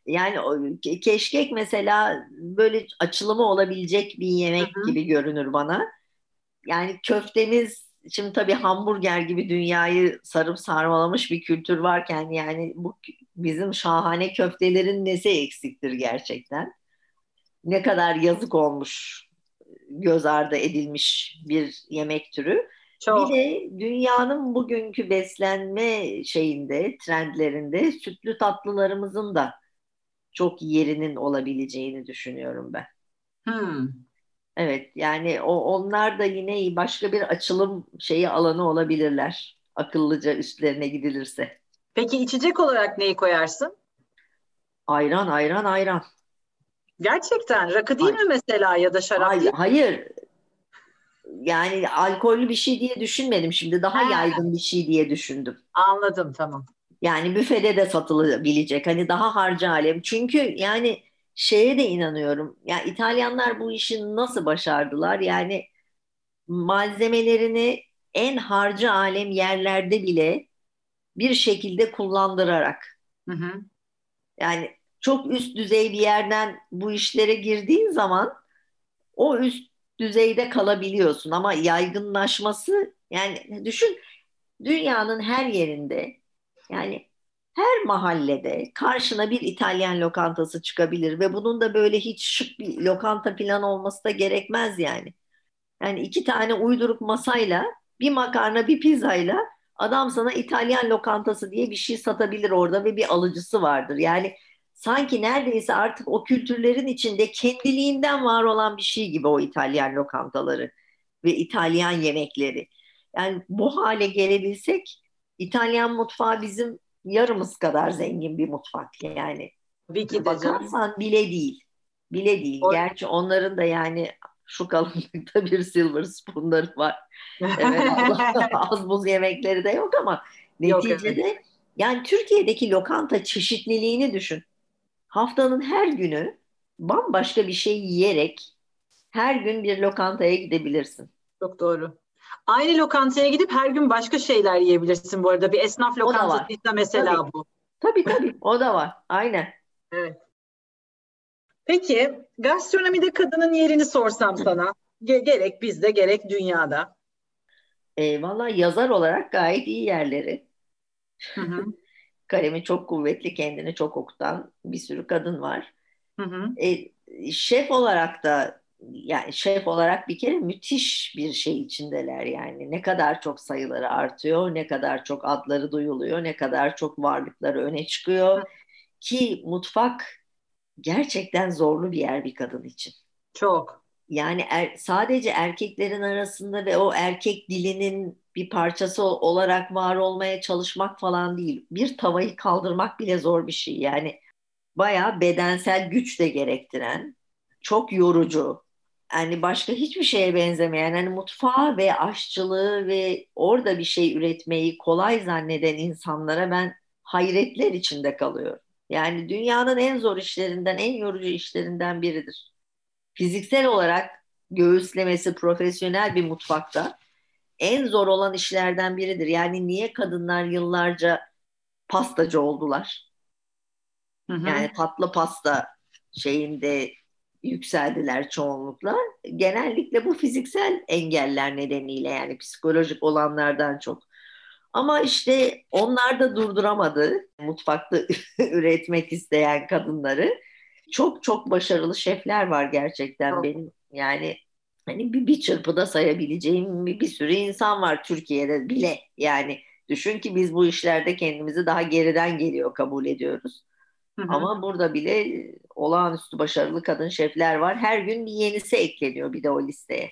Yani keşkek mesela böyle açılımı olabilecek bir yemek gibi görünür bana. Yani köftemiz, şimdi tabii hamburger gibi dünyayı sarıp sarmalamış bir kültür varken yani bu bizim şahane köftelerin nesi eksiktir gerçekten. Ne kadar yazık olmuş, göz ardı edilmiş bir yemek türü. Çok. Bir de dünyanın bugünkü beslenme şeyinde, trendlerinde sütlü tatlılarımızın da çok yerinin olabileceğini düşünüyorum ben. Evet, yani onlar da yine başka bir açılım şeyi, alanı olabilirler. Akıllıca üstlerine gidilirse. Peki içecek olarak neyi koyarsın? Ayran. Gerçekten rakı değil mi mesela, ya da şarap değil mi? Hayır. Yani alkollü bir şey diye düşünmedim şimdi. Daha yaygın bir şey diye düşündüm. Anladım, tamam. Yani büfede de satılabilecek. Hani daha harcı alem. Çünkü yani şeye de inanıyorum. Ya İtalyanlar bu işi nasıl başardılar? Yani malzemelerini en harcı alem yerlerde bile bir şekilde kullandırarak. Yani çok üst düzey bir yerden bu işlere girdiğin zaman o üst düzeyde kalabiliyorsun. Ama yaygınlaşması, yani düşün, dünyanın her yerinde, yani her mahallede karşına bir İtalyan lokantası çıkabilir ve bunun da böyle hiç şık bir lokanta planı olması da gerekmez yani. Yani 2 tane uyduruk masayla, bir makarna, bir pizzayla adam sana İtalyan lokantası diye bir şey satabilir orada ve bir alıcısı vardır. Yani sanki neredeyse artık o kültürlerin içinde kendiliğinden var olan bir şey gibi o İtalyan lokantaları ve İtalyan yemekleri. Yani bu hale gelebilsek, İtalyan mutfağı bizim yarımız kadar zengin bir mutfak yani. Bakarsan bile değil. Gerçi onların da yani şu kalınlıkta bir silver spoonları var. Evet, az buz yemekleri de yok ama neticede yok. Yani Türkiye'deki lokanta çeşitliliğini düşün. Haftanın her günü bambaşka bir şey yiyerek her gün bir lokantaya gidebilirsin. Çok doğru. Aynı lokantaya gidip her gün başka şeyler yiyebilirsin bu arada. Bir esnaf lokantasıysa mesela tabii. Bu. Tabii. O da var. Aynen. Evet. Peki gastronomide kadının yerini sorsam sana. Gerek bizde gerek dünyada. Vallahi yazar olarak gayet iyi yerleri. Kalemi çok kuvvetli, kendini çok okutan bir sürü kadın var. Şef olarak da, yani şef olarak bir kere müthiş bir şey içindeler yani. Ne kadar çok sayıları artıyor, ne kadar çok adları duyuluyor, ne kadar çok varlıkları öne çıkıyor. Ki mutfak gerçekten zorlu bir yer bir kadın için. Çok. Yani sadece erkeklerin arasında ve o erkek dilinin bir parçası olarak var olmaya çalışmak falan değil. Bir tavayı kaldırmak bile zor bir şey. Yani bayağı bedensel güç de gerektiren, çok yorucu. Yani başka hiçbir şeye benzemeyen, hani mutfağı ve aşçılığı ve orada bir şey üretmeyi kolay zanneden insanlara ben hayretler içinde kalıyorum. Yani dünyanın en zor işlerinden, en yorucu işlerinden biridir. Fiziksel olarak göğüslemesi profesyonel bir mutfakta en zor olan işlerden biridir. Yani niye kadınlar yıllarca pastacı oldular? Yani tatlı pasta şeyinde yükseldiler çoğunlukla. Genellikle bu fiziksel engeller nedeniyle, yani psikolojik olanlardan çok. Ama işte onlar da durduramadı mutfakta üretmek isteyen kadınları. Çok çok başarılı şefler var gerçekten benim. Yani hani bir çırpıda sayabileceğim bir sürü insan var Türkiye'de bile. Yani düşün ki biz bu işlerde kendimizi daha geriden geliyor kabul ediyoruz. Ama burada bile olağanüstü başarılı kadın şefler var. Her gün bir yenisi ekleniyor bir de o listeye.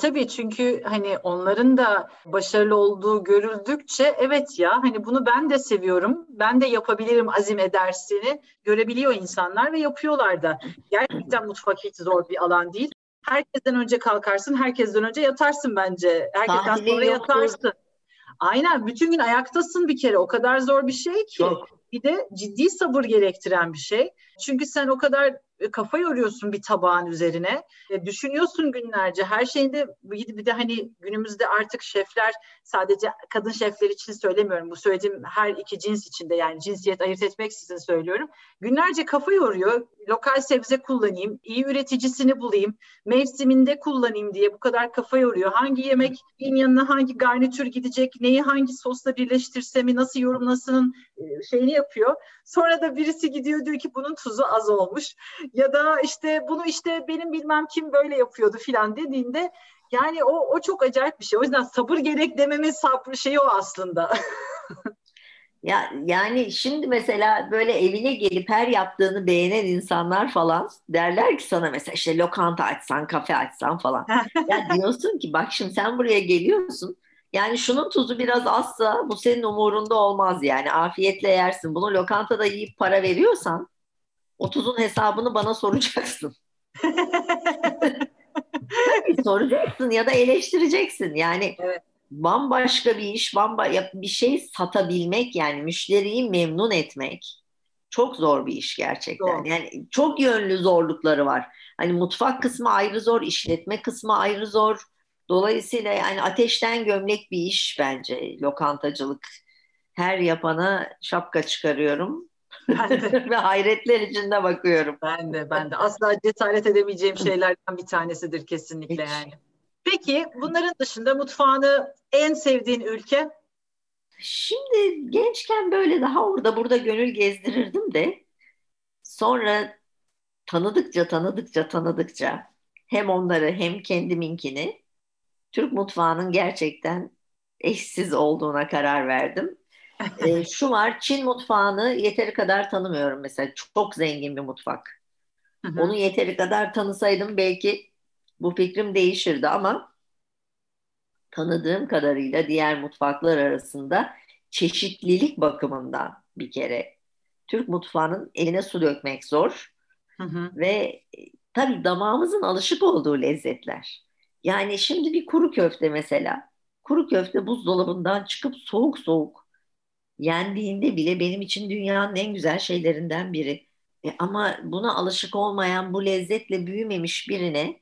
Tabii, çünkü hani onların da başarılı olduğu görüldükçe evet ya, hani bunu ben de seviyorum, ben de yapabilirim azim edersini görebiliyor insanlar ve yapıyorlar da. Gerçekten mutfak hiç zor bir alan değil. Herkesten önce kalkarsın, herkesten önce yatarsın bence. Herkesten sonra yatarsın. Aynen, bütün gün ayaktasın bir kere. O kadar zor bir şey ki. Çok. Bir de ciddi sabır gerektiren bir şey. Çünkü sen o kadar kafa yoruyorsun bir tabağın üzerine. Düşünüyorsun günlerce. Her şeyinde bir de hani günümüzde artık şefler, sadece kadın şefler için söylemiyorum. Bu söylediğim her iki cins için de, yani cinsiyet ayırt etmeksizin söylüyorum. Günlerce kafa yoruyor. Lokal sebze kullanayım, iyi üreticisini bulayım, mevsiminde kullanayım diye bu kadar kafa yoruyor. Hangi yemek yanına hangi garnitür gidecek, neyi hangi sosla birleştirsemi, nasıl yorumlasının şeyini yapıyor. Sonra da birisi gidiyor diyor ki bunun tuzu az olmuş. Ya da işte bunu işte benim bilmem kim böyle yapıyordu filan dediğinde, yani o çok acayip bir şey. O yüzden sabır gerek dememin sabrı şeyi o aslında. Ya, yani şimdi mesela böyle evine gelip her yaptığını beğenen insanlar falan derler ki sana mesela işte lokanta açsan, kafe açsan falan. Ya diyorsun ki bak şimdi sen buraya geliyorsun. Yani şunun tuzu biraz azsa bu senin umurunda olmaz yani. Afiyetle yersin. Bunu lokantada yiyip para veriyorsan o tuzun hesabını bana soracaksın. Soracaksın ya da eleştireceksin. Yani evet. Bambaşka bir iş, bir şey satabilmek, yani müşteriyi memnun etmek çok zor bir iş gerçekten. Doğru. Yani çok yönlü zorlukları var. Hani mutfak kısmı ayrı zor, işletme kısmı ayrı zor. Dolayısıyla yani ateşten gömlek bir iş bence lokantacılık. Her yapana şapka çıkarıyorum. Ve hayretler içinde bakıyorum. Ben de asla cesaret edemeyeceğim şeylerden bir tanesidir kesinlikle yani. Peki bunların dışında mutfağını en sevdiğin ülke? Şimdi gençken böyle daha orada burada gönül gezdirirdim de sonra tanıdıkça hem onları hem kendiminkini, Türk mutfağının gerçekten eşsiz olduğuna karar verdim. Şu var, Çin mutfağını yeteri kadar tanımıyorum mesela. Çok zengin bir mutfak. Onu yeteri kadar tanısaydım belki bu fikrim değişirdi ama tanıdığım kadarıyla diğer mutfaklar arasında çeşitlilik bakımından bir kere Türk mutfağının eline su dökmek zor. Ve tabii damağımızın alışık olduğu lezzetler. Yani şimdi bir kuru köfte mesela. Kuru köfte buzdolabından çıkıp soğuk soğuk yendiğinde bile benim için dünyanın en güzel şeylerinden biri. Ama buna alışık olmayan, bu lezzetle büyümemiş birine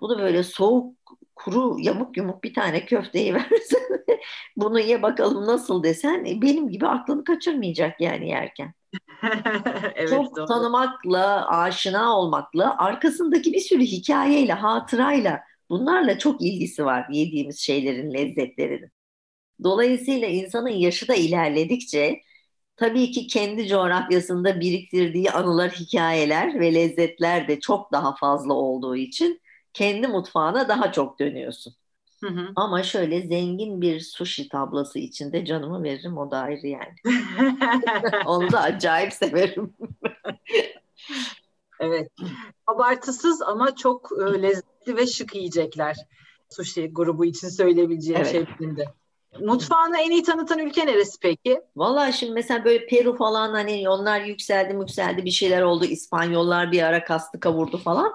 bunu böyle soğuk, kuru, yamuk yumuk bir tane köfteyi versen, bunu ye bakalım nasıl desen, benim gibi aklını kaçırmayacak yani yerken. Evet, çok doğru. Tanımakla, aşina olmakla, arkasındaki bir sürü hikayeyle, hatırayla, bunlarla çok ilgisi var yediğimiz şeylerin, lezzetlerinin. Dolayısıyla insanın yaşı da ilerledikçe tabii ki kendi coğrafyasında biriktirdiği anılar, hikayeler ve lezzetler de çok daha fazla olduğu için kendi mutfağına daha çok dönüyorsun. Ama şöyle zengin bir sushi tablası için de canımı veririm, o da ayrı yani. Onu da acayip severim. Evet. Abartısız ama çok lezzetli ve şık yiyecekler. Sushi grubu için söyleyebileceğim şeklinde. Mutfağını en iyi tanıtan ülke neresi peki? Vallahi şimdi mesela böyle Peru falan, hani onlar yükseldi bir şeyler oldu. İspanyollar bir ara kastı kavurdu falan.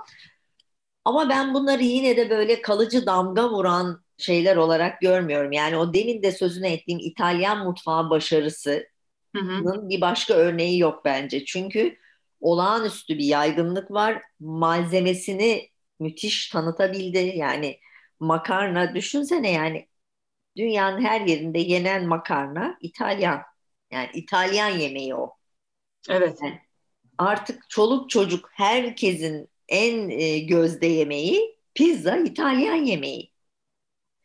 Ama ben bunları yine de böyle kalıcı damga vuran şeyler olarak görmüyorum. Yani o demin de sözünü ettiğim İtalyan mutfağı başarısının bir başka örneği yok bence. Çünkü olağanüstü bir yaygınlık var. Malzemesini müthiş tanıtabildi. Yani makarna düşünsene yani. Dünyanın her yerinde yenen makarna İtalyan. Yani İtalyan yemeği o. Evet. Yani artık çoluk çocuk herkesin en gözde yemeği pizza, İtalyan yemeği.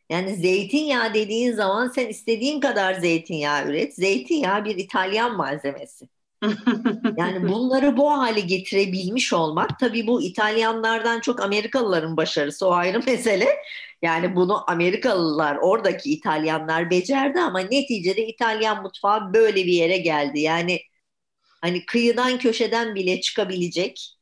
Yani zeytinyağı dediğin zaman sen istediğin kadar zeytinyağı üret. Zeytinyağı bir İtalyan malzemesi. Yani bunları bu hale getirebilmiş olmak, tabii bu İtalyanlardan çok Amerikalıların başarısı, o ayrı mesele. Yani bunu Amerikalılar, oradaki İtalyanlar becerdi ama neticede İtalyan mutfağı böyle bir yere geldi. Yani hani kıyıdan köşeden bile çıkabilecek,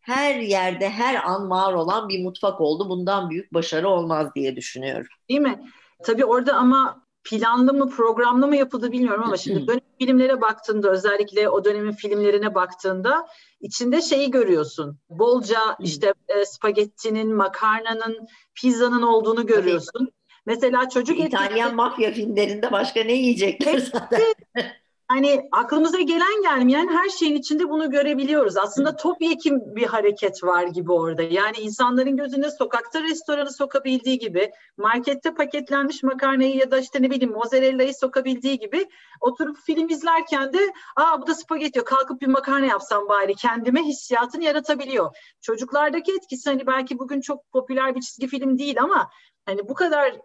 her yerde her an var olan bir mutfak oldu. Bundan büyük başarı olmaz diye düşünüyorum. Değil mi? Tabii orada ama planlı mı, programlı mı yapıldı bilmiyorum ama şimdi dönem filmlere baktığında, özellikle o dönemin filmlerine baktığında içinde şeyi görüyorsun. Bolca işte spagettinin, makarnanın, pizzanın olduğunu görüyorsun. Tabii. Mesela çocuk İtalyan mafya filmlerinde başka ne yiyecekler zaten? Hani aklımıza gelen gelmeyen her şeyin içinde bunu görebiliyoruz. Aslında topyekun bir hareket var gibi orada. Yani insanların gözüne sokakta restoranı sokabildiği gibi, markette paketlenmiş makarnayı ya da işte ne bileyim mozzarella'yı sokabildiği gibi, oturup film izlerken de aa bu da spagetti yok, kalkıp bir makarna yapsam bari kendime hissiyatını yaratabiliyor. Çocuklardaki etkisi hani belki bugün çok popüler bir çizgi film değil ama hani bu kadar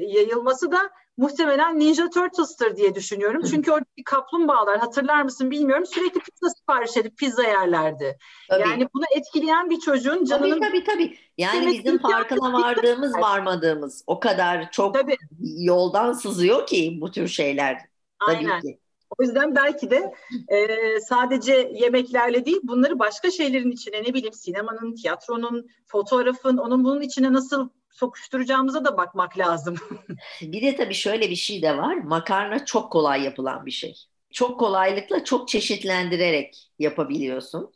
yayılması da muhtemelen Ninja Turtles'tır diye düşünüyorum. Çünkü oradaki kaplumbağalar, hatırlar mısın bilmiyorum, sürekli pizza sipariş edip pizza yerlerdi. Tabii. Yani bunu etkileyen bir çocuğun canının... Tabii. Yani bizim farkına vardığımız, varmadığımız o kadar çok tabii. Yoldan sızıyor ki bu tür şeyler. Tabii aynen. Ki. O yüzden belki de sadece yemeklerle değil, bunları başka şeylerin içine, ne bileyim sinemanın, tiyatronun, fotoğrafın, onun bunun içine nasıl sokuşturacağımıza da bakmak lazım. Bir de tabii şöyle bir şey de var. Makarna çok kolay yapılan bir şey. Çok kolaylıkla çok çeşitlendirerek yapabiliyorsun.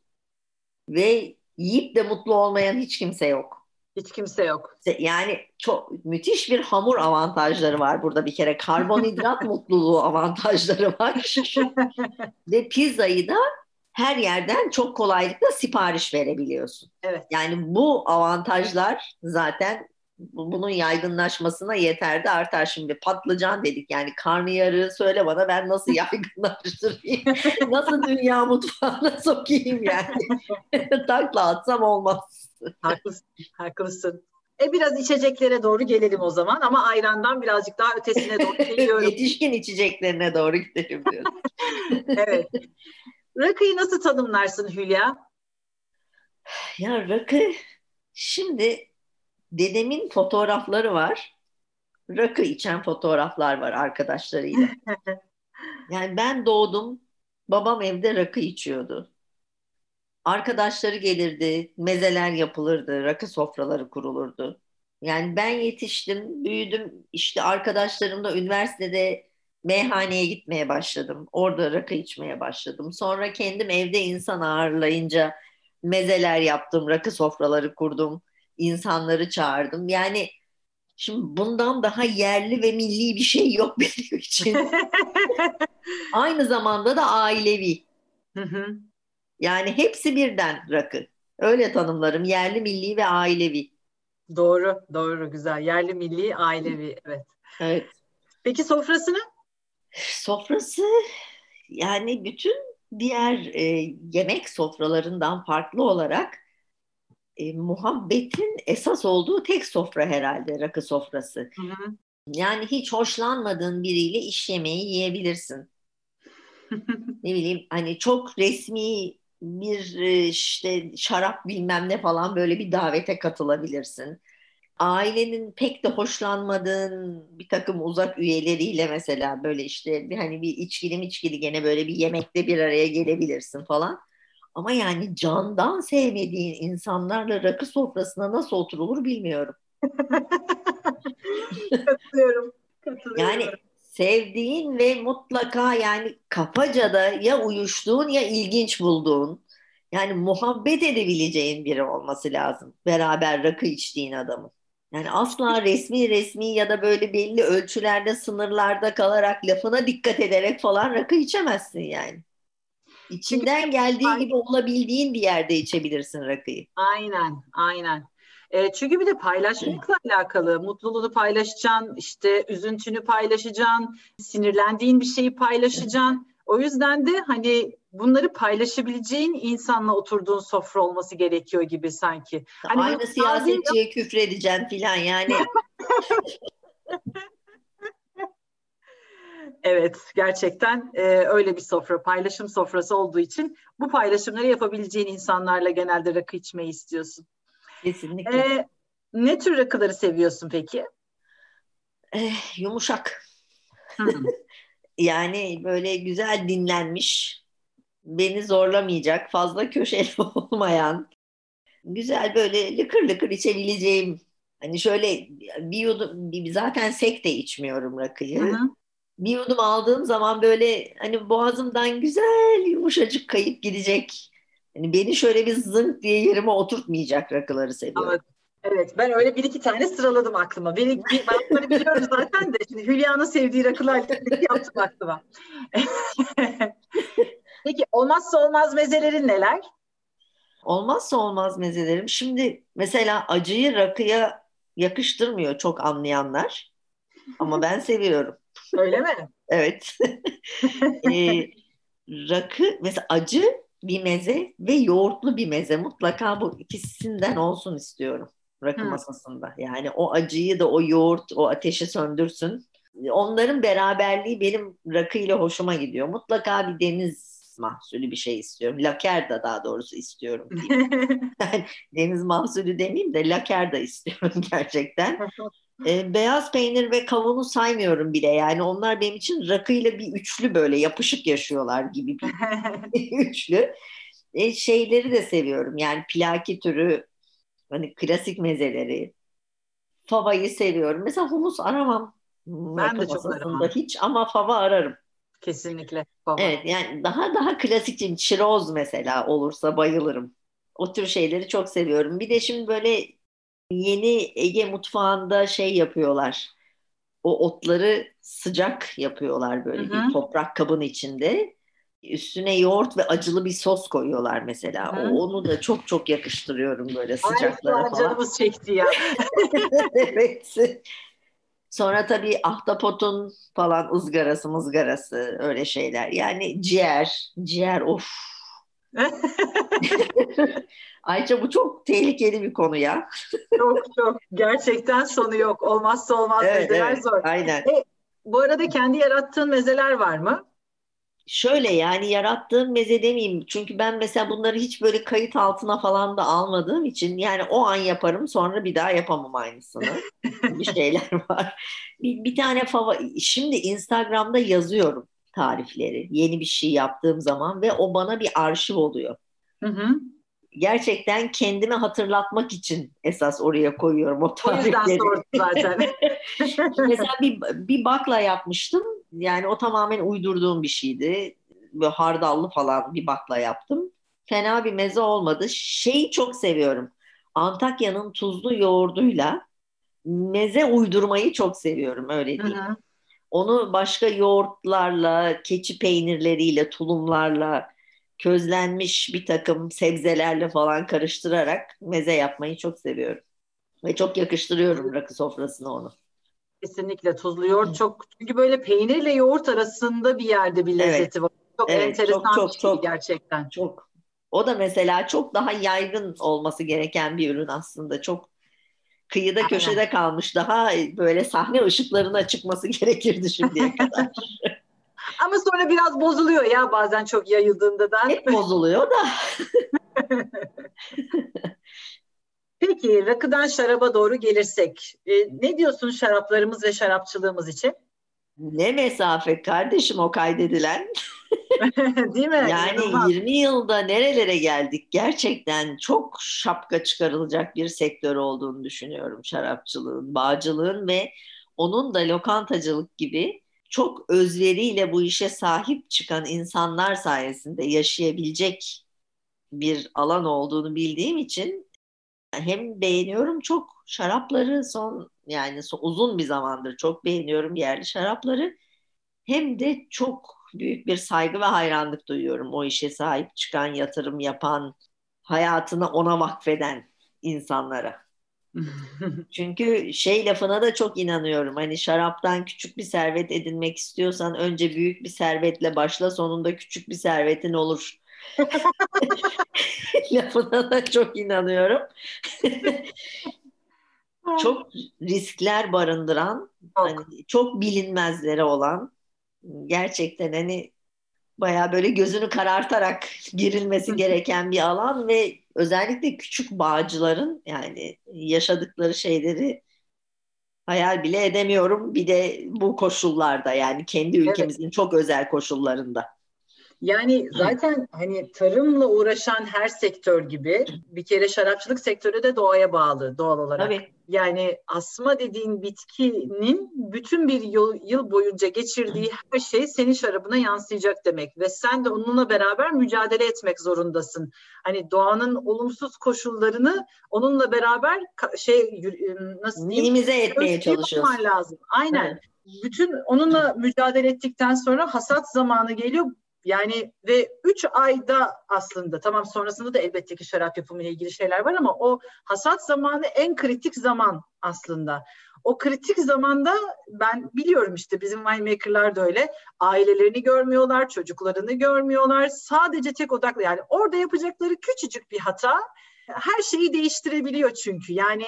Ve yiyip de mutlu olmayan hiç kimse yok. Hiç kimse yok. Yani çok müthiş bir hamur avantajları var burada bir kere. Karbonhidrat mutluluğu avantajları var. Ve pizzayı da her yerden çok kolaylıkla sipariş verebiliyorsun. Evet. Yani bu avantajlar zaten bunun yaygınlaşmasına yeterdi, artar. Şimdi patlıcan dedik, yani karnıyarığı söyle bana, ben nasıl yaygınlaştırayım, nasıl dünya mutfağına sokayım yani. Takla atsam olmaz. Haklısın. Biraz içeceklere doğru gelelim o zaman, ama ayrandan birazcık daha ötesine doğru geliyorum. Yetişkin içeceklerine doğru gidelim diyorum. Evet. Rakıyı nasıl tanımlarsın Hülya? Ya rakı, şimdi dedemin fotoğrafları var. Rakı içen fotoğraflar var arkadaşlarıyla. Yani ben doğdum, babam evde rakı içiyordu. Arkadaşları gelirdi, mezeler yapılırdı, rakı sofraları kurulurdu. Yani ben yetiştim, büyüdüm, işte arkadaşlarımla üniversitede meyhaneye gitmeye başladım. Orada rakı içmeye başladım. Sonra kendim evde insan ağırlayınca mezeler yaptım, rakı sofraları kurdum, insanları çağırdım. Yani şimdi bundan daha yerli ve milli bir şey yok benim için. Aynı zamanda da ailevi. Yani hepsi birden rakı. Öyle tanımlarım. Yerli, milli ve ailevi. Doğru, güzel. Yerli, milli, ailevi. Evet. Peki sofrasını? Sofrası yani bütün diğer yemek sofralarından farklı olarak muhabbetin esas olduğu tek sofra herhalde rakı sofrası. Hı-hı. Yani hiç hoşlanmadığın biriyle iş yemeği yiyebilirsin. Ne bileyim hani çok resmi bir işte şarap bilmem ne falan böyle bir davete katılabilirsin. Ailenin pek de hoşlanmadığın bir takım uzak üyeleriyle mesela böyle işte hani bir içkili gene böyle bir yemekte bir araya gelebilirsin falan. Ama yani candan sevmediğin insanlarla rakı sofrasına nasıl oturulur bilmiyorum. Katılıyorum. Yani sevdiğin ve mutlaka yani kafacada ya uyuştuğun ya ilginç bulduğun, yani muhabbet edebileceğin biri olması lazım beraber rakı içtiğin adamın. Yani asla resmi ya da böyle belli ölçülerde, sınırlarda kalarak, lafına dikkat ederek falan rakı içemezsin yani. İçinden geldiği gibi olabildiğin bir yerde içebilirsin rakıyı. Aynen. Çünkü bir de paylaşmakla alakalı. Mutluluğunu paylaşacaksın, işte üzüntünü paylaşacaksın, sinirlendiğin bir şeyi paylaşacaksın. O yüzden de hani bunları paylaşabileceğin insanla oturduğun sofra olması gerekiyor gibi sanki. Hani aynı siyasetçiye küfredeceksin filan yani. Evet, gerçekten öyle bir sofra, paylaşım sofrası olduğu için bu paylaşımları yapabileceğin insanlarla genelde rakı içmeyi istiyorsun. Kesinlikle. Ne tür rakıları seviyorsun peki? Yumuşak. Yani böyle güzel dinlenmiş, beni zorlamayacak, fazla köşeli olmayan, güzel böyle lıkır lıkır içebileceğim Hani şöyle bir yudum, zaten sek de içmiyorum rakıyı. Hı-hı. Bir yudum aldığım zaman böyle hani boğazımdan güzel yumuşacık kayıp gidecek. Hani beni şöyle bir zınk diye yerime oturtmayacak rakıları seviyorum. Evet. Evet, ben öyle bir iki tane sıraladım aklıma. Ben böyle biliyorum zaten de. Şimdi Hülya'nın sevdiği rakılar yaptım aklıma. Peki olmazsa olmaz mezelerin neler? Olmazsa olmaz mezelerim. Şimdi mesela acıyı rakıya yakıştırmıyor çok anlayanlar. Ama ben seviyorum. Öyle mi? Evet. Rakı, mesela acı bir meze ve yoğurtlu bir meze. Mutlaka bu ikisinden olsun istiyorum. Rakı masasında. Yani o acıyı da o yoğurt, o ateşi söndürsün. Onların beraberliği benim rakıyla hoşuma gidiyor. Mutlaka bir deniz mahsulü bir şey istiyorum. Lakerda daha doğrusu istiyorum. Yani deniz mahsulü demeyeyim de lakerda istiyorum gerçekten. Beyaz peynir ve kavunu saymıyorum bile. Yani onlar benim için rakıyla bir üçlü böyle yapışık yaşıyorlar gibi bir üçlü. Şeyleri de seviyorum. Yani plaki türü, hani klasik mezeleri, favayı seviyorum. Mesela humus aramam. Ben de çok aramam. Hiç, ama fava ararım. Kesinlikle fava. Evet, yani daha klasikçi çiroz mesela olursa bayılırım. O tür şeyleri çok seviyorum. Bir de şimdi böyle yeni Ege mutfağında şey yapıyorlar. O otları sıcak yapıyorlar böyle, hı-hı, bir toprak kabın içinde. Üstüne yoğurt ve acılı bir sos koyuyorlar mesela. Onu da çok çok yakıştırıyorum böyle sıcaklara falan. Ay, canımız çekti ya. Evet. Sonra tabii ahtapotun falan ızgarası öyle şeyler. Yani ciğer of. Ayça, bu çok tehlikeli bir konu ya. Çok gerçekten sonu yok. Olmazsa olmaz mezeler, evet, zor. Aynen. Bu arada kendi yarattığın mezeler var mı? Şöyle, yani yarattığım meze demeyeyim. Çünkü ben mesela bunları hiç böyle kayıt altına falan da almadığım için, yani o an yaparım, sonra bir daha yapamam aynısını. Bir şeyler var. Bir tane şimdi Instagram'da yazıyorum tarifleri. Yeni bir şey yaptığım zaman ve o bana bir arşiv oluyor. Hı hı. Gerçekten kendime hatırlatmak için esas oraya koyuyorum o tarifleri. O yüzden sordum zaten. Mesela bir bakla yapmıştım. Yani o tamamen uydurduğum bir şeydi. Böyle hardallı falan bir bakla yaptım. Fena bir meze olmadı. Şeyi çok seviyorum. Antakya'nın tuzlu yoğurduyla meze uydurmayı çok seviyorum, öyle diyeyim. Hı-hı. Onu başka yoğurtlarla, keçi peynirleriyle, tulumlarla, közlenmiş bir takım sebzelerle falan karıştırarak meze yapmayı çok seviyorum. Ve çok yakıştırıyorum rakı sofrasına onu. Kesinlikle tuzlu yoğurt çok, çünkü böyle peynirle yoğurt arasında bir yerde bir lezzeti, evet, var. Çok, evet, enteresan çok, bir şey gerçekten. Çok. O da mesela çok daha yaygın olması gereken bir ürün aslında. Çok kıyıda, aynen, köşede kalmış. Daha böyle sahne ışıklarına çıkması gerekirdi şimdiye kadar. Ama sonra biraz bozuluyor ya bazen, çok yayıldığında da. Hep bozuluyor da. Peki rakıdan şaraba doğru gelirsek, ne diyorsun şaraplarımız ve şarapçılığımız için? Ne mesafe kardeşim o kaydedilen. Değil mi? Yani 20 yılda nerelere geldik, gerçekten çok şapka çıkarılacak bir sektör olduğunu düşünüyorum şarapçılığın, bağcılığın ve onun da lokantacılık gibi çok özveriyle bu işe sahip çıkan insanlar sayesinde yaşayabilecek bir alan olduğunu bildiğim için hem beğeniyorum çok şarapları, son uzun bir zamandır çok beğeniyorum yerli şarapları, hem de çok büyük bir saygı ve hayranlık duyuyorum o işe sahip çıkan, yatırım yapan, hayatını ona vakfeden insanlara. Çünkü şey lafına da çok inanıyorum, hani şaraptan küçük bir servet edinmek istiyorsan önce büyük bir servetle başla, sonunda küçük bir servetin olur. Lafına da çok inanıyorum. Çok riskler barındıran, hani çok bilinmezleri olan, gerçekten hani bayağı böyle gözünü karartarak girilmesi gereken bir alan ve özellikle küçük bağcıların yani yaşadıkları şeyleri hayal bile edemiyorum. Bir de bu koşullarda, yani kendi ülkemizin, evet, çok özel koşullarında. Yani zaten hani tarımla uğraşan her sektör gibi bir kere şarapçılık sektörü de doğaya bağlı doğal olarak. Tabii. Yani asma dediğin bitkinin bütün bir yıl boyunca geçirdiği her şey senin şarabına yansıyacak demek. Ve sen de onunla beraber mücadele etmek zorundasın. Hani doğanın olumsuz koşullarını onunla beraber minimize etmeye çalışıyorsun. Lazım. Aynen. Evet. Bütün onunla mücadele ettikten sonra hasat zamanı geliyor. Yani ve 3 ayda aslında tamam sonrasında da elbette ki şarap yapımıyla ilgili şeyler var ama o hasat zamanı en kritik zaman aslında. O kritik zamanda ben biliyorum işte bizim winemaker'lar da öyle ailelerini görmüyorlar, çocuklarını görmüyorlar. Sadece tek odaklı yani orada yapacakları küçücük bir hata her şeyi değiştirebiliyor çünkü. Yani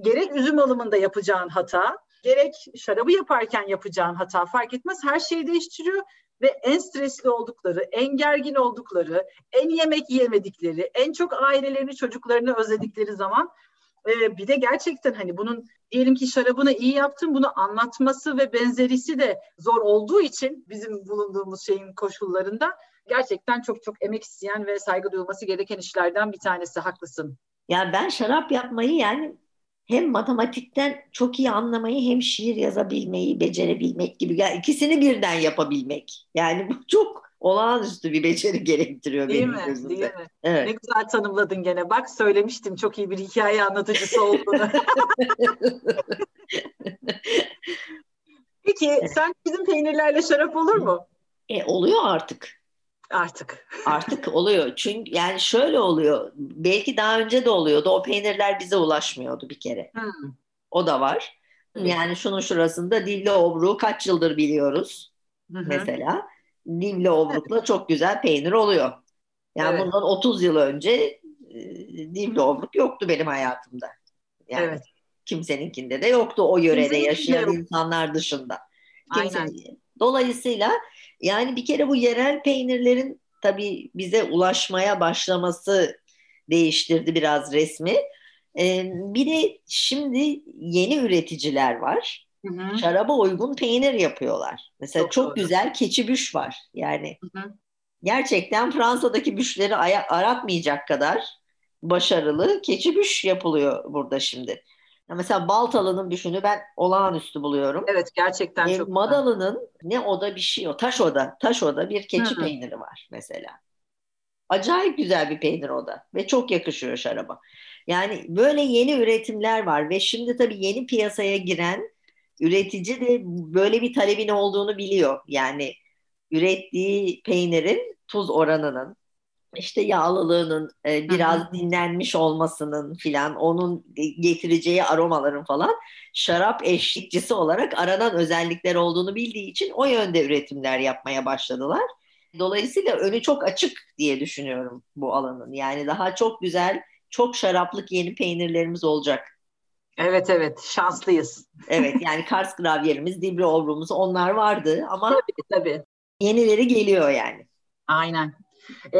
gerek üzüm alımında yapacağın hata, gerek şarabı yaparken yapacağın hata fark etmez her şeyi değiştiriyor. Ve en stresli oldukları, en gergin oldukları, en yemek yemedikleri, en çok ailelerini, çocuklarını özledikleri zaman bir de gerçekten hani bunun diyelim ki şarabını iyi yaptın, bunu anlatması ve benzerisi de zor olduğu için bizim bulunduğumuz şeyin koşullarında gerçekten çok çok emek isteyen ve saygı duyulması gereken işlerden bir tanesi, haklısın. Ya ben şarap yapmayı yani hem matematikten çok iyi anlamayı hem şiir yazabilmeyi becerebilmek gibi. Yani ikisini birden yapabilmek. Yani bu çok olağanüstü bir beceri gerektiriyor değil benim gözümde. Değil mi? Evet. Ne güzel tanımladın gene. Bak söylemiştim çok iyi bir hikaye anlatıcısı olduğunu. Peki sen bizim peynirlerle şarap olur mu? Oluyor artık. Artık oluyor. Çünkü yani şöyle oluyor. Belki daha önce de oluyordu. O peynirler bize ulaşmıyordu bir kere. O da var. Yani şunun şurasında Divli Obruk'u kaç yıldır biliyoruz. Mesela Divli Obruk'la çok güzel peynir oluyor. Yani bundan 30 yıl önce Divli Obruk yoktu benim hayatımda. Yani kimseninkinde de yoktu o yörede yaşayan insanlar dışında. Dolayısıyla yani bir kere bu yerel peynirlerin tabii bize ulaşmaya başlaması değiştirdi biraz resmi. Bir de şimdi yeni üreticiler var. Şaraba uygun peynir yapıyorlar. Mesela çok güzel keçi büş var. Yani gerçekten Fransa'daki büşleri aratmayacak kadar başarılı keçi büş yapılıyor burada şimdi. Mesela Baltalı'nın düşünü ben olağanüstü buluyorum. Evet gerçekten çok. Madalı'nın ne oda bir şey o. Taş oda bir keçi peyniri var mesela. Acayip güzel bir peynir o da. Ve çok yakışıyor şaraba. Yani böyle yeni üretimler var. Ve şimdi tabii yeni piyasaya giren üretici de böyle bir talebin olduğunu biliyor. Yani ürettiği peynirin tuz oranının, İşte yağlılığının biraz dinlenmiş olmasının filan onun getireceği aromaların falan şarap eşlikçisi olarak aranan özellikler olduğunu bildiği için o yönde üretimler yapmaya başladılar. Dolayısıyla önü çok açık diye düşünüyorum bu alanın. Yani daha çok güzel, çok şaraplık yeni peynirlerimiz olacak. Evet şanslıyız. Evet yani Kars Gravyerimiz, Divri Obrumuz onlar vardı ama tabii. Yenileri geliyor yani. Aynen.